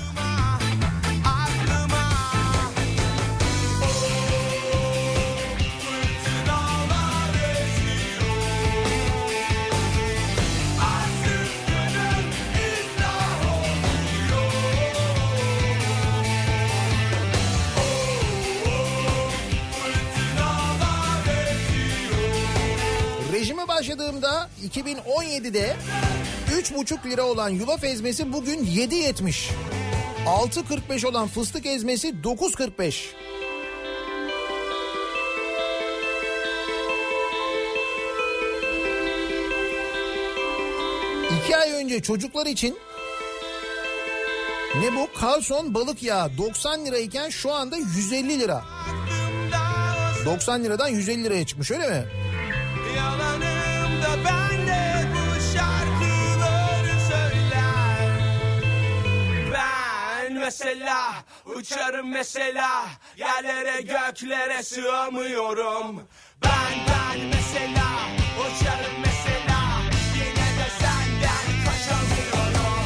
Başladığımda iki bin on yedide üç buçuk lira olan yulaf ezmesi bugün yedi yetmiş. altı kırk beş olan fıstık ezmesi dokuz kırk beş. iki ay önce çocuklar için ne bu? Kalson balık yağı doksan lirayken şu anda yüz elli lira. doksan liradan yüz elli liraya çıkmış, öyle mi? Yalanı ben de bu şarkıları söyler. Ben mesela uçarım mesela, yerlere göklere sığamıyorum. Ben ben mesela uçarım mesela, yine de senden kaçamıyorum.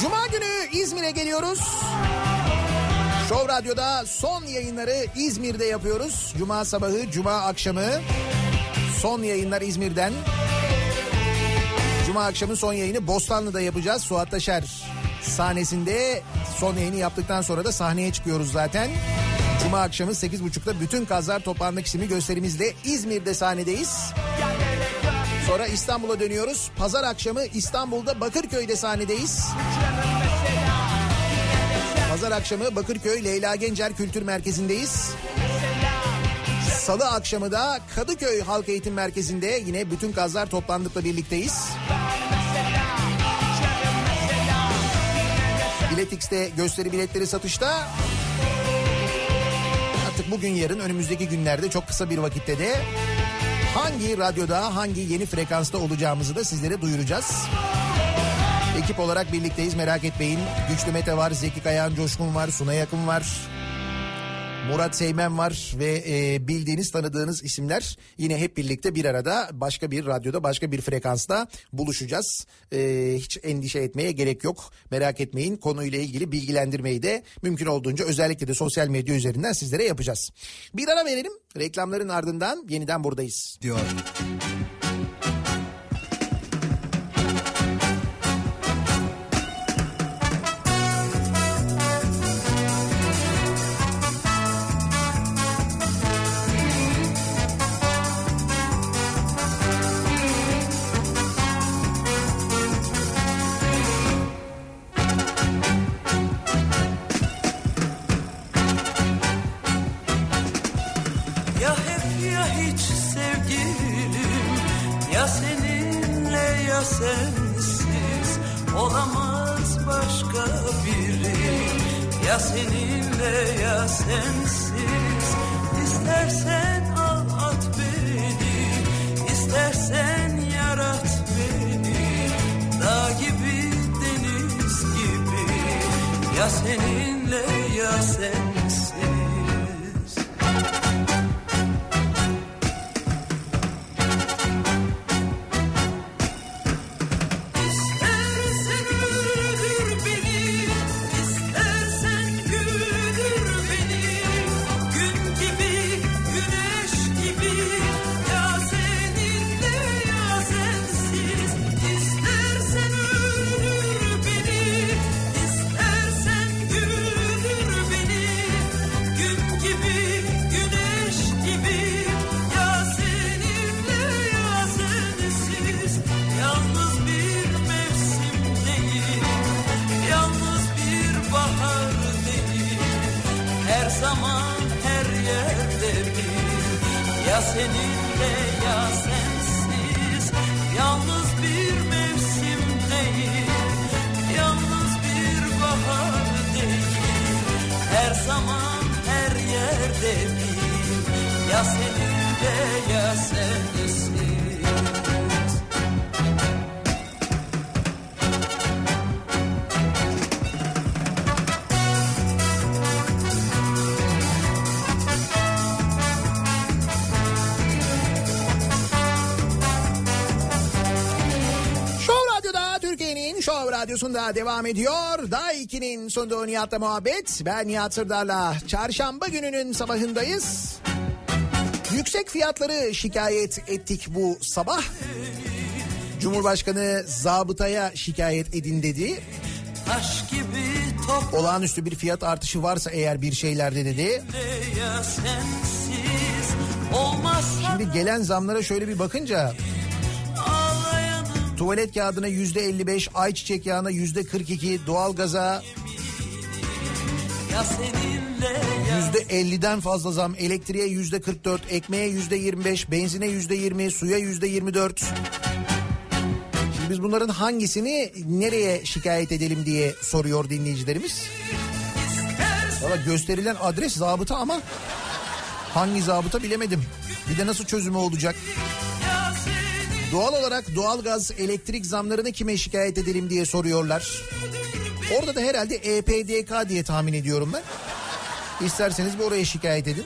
Cuma günü İzmir'e geliyoruz. Show Radyo'da son yayınları İzmir'de yapıyoruz. Cuma sabahı, cuma akşamı son yayınlar İzmir'den. Cuma akşamı son yayını Bostanlı'da yapacağız. Suat Taşer sahnesinde son yayını yaptıktan sonra da sahneye çıkıyoruz zaten. Cuma akşamı sekiz buçukta Bütün Kazlar Toplanmak isimli gösterimizle İzmir'de sahnedeyiz. Sonra İstanbul'a dönüyoruz. Pazar akşamı İstanbul'da Bakırköy'de sahnedeyiz. Pazar akşamı Bakırköy Leyla Gencer Kültür Merkezi'ndeyiz. Salı akşamı da Kadıköy Halk Eğitim Merkezi'nde yine Bütün Kazlar Toplandık'la birlikteyiz. Biletix'te gösteri biletleri satışta. Artık bugün, yarın, önümüzdeki günlerde çok kısa bir vakitte de hangi radyoda, hangi yeni frekansta olacağımızı da sizlere duyuracağız. Ekip olarak birlikteyiz, merak etmeyin. Güçlü Mete var, Zeki Kayan Coşkun var, Sunay Yakın var, Murat Seymen var ve e, bildiğiniz, tanıdığınız isimler yine hep birlikte bir arada başka bir radyoda, başka bir frekansta buluşacağız. E, hiç endişe etmeye gerek yok. Merak etmeyin, konuyla ilgili bilgilendirmeyi de mümkün olduğunca özellikle de sosyal medya üzerinden sizlere yapacağız. Bir ara verelim, reklamların ardından yeniden buradayız. Diyor. olamaz başka biri. Ya seninle ya sensiz. İstersen al at beni, istersen yarat beni. Dağ gibi deniz gibi. Ya seninle ya sensiz. Radyosunda devam ediyor. Daha iki'nin sonunda Nihat'la muhabbet. Ben Nihat Sırdar'la çarşamba gününün sabahındayız. Yüksek fiyatları şikayet ettik bu sabah. Cumhurbaşkanı zabıtaya şikayet edin dedi. Olağanüstü bir fiyat artışı varsa eğer bir şeylerde dedi. Şimdi gelen zamlara şöyle bir bakınca... Tuvalet kağıdına yüzde elli beş, ayçiçek yağına yüzde kırk iki, doğalgaza yüzde elliden fazla zam, elektriğe yüzde kırk dört, ekmeğe yüzde yirmi beş, benzine yüzde yirmi, suya yüzde yirmi dört. Şimdi biz bunların hangisini nereye şikayet edelim diye soruyor dinleyicilerimiz. Valla gösterilen adres zabıta ama hangi zabıta bilemedim. Bir de nasıl çözümü olacak? Doğal olarak doğalgaz, elektrik zamlarını kime şikayet edelim diye soruyorlar. Orada da herhalde E P D K diye tahmin ediyorum ben. İsterseniz bir oraya şikayet edin.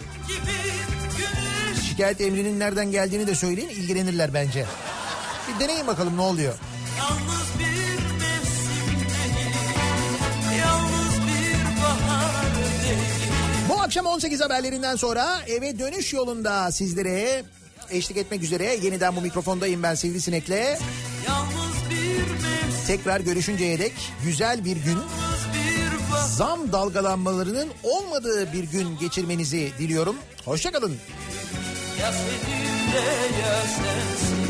Şikayet emrinin nereden geldiğini de söyleyin, ilgilenirler bence. Bir deneyin bakalım ne oluyor. Yalnız bir mevsimdeyim, yalnız bir bahardayım. Bu akşam on sekiz haberlerinden sonra eve dönüş yolunda sizlere... eşlik etmek üzere yeniden bu mikrofondayım ben Sivrisinek'le. Tekrar görüşünceye dek güzel bir gün, zam dalgalanmalarının olmadığı bir gün geçirmenizi diliyorum. Hoşça kalın. Ya seninle ya sensiz.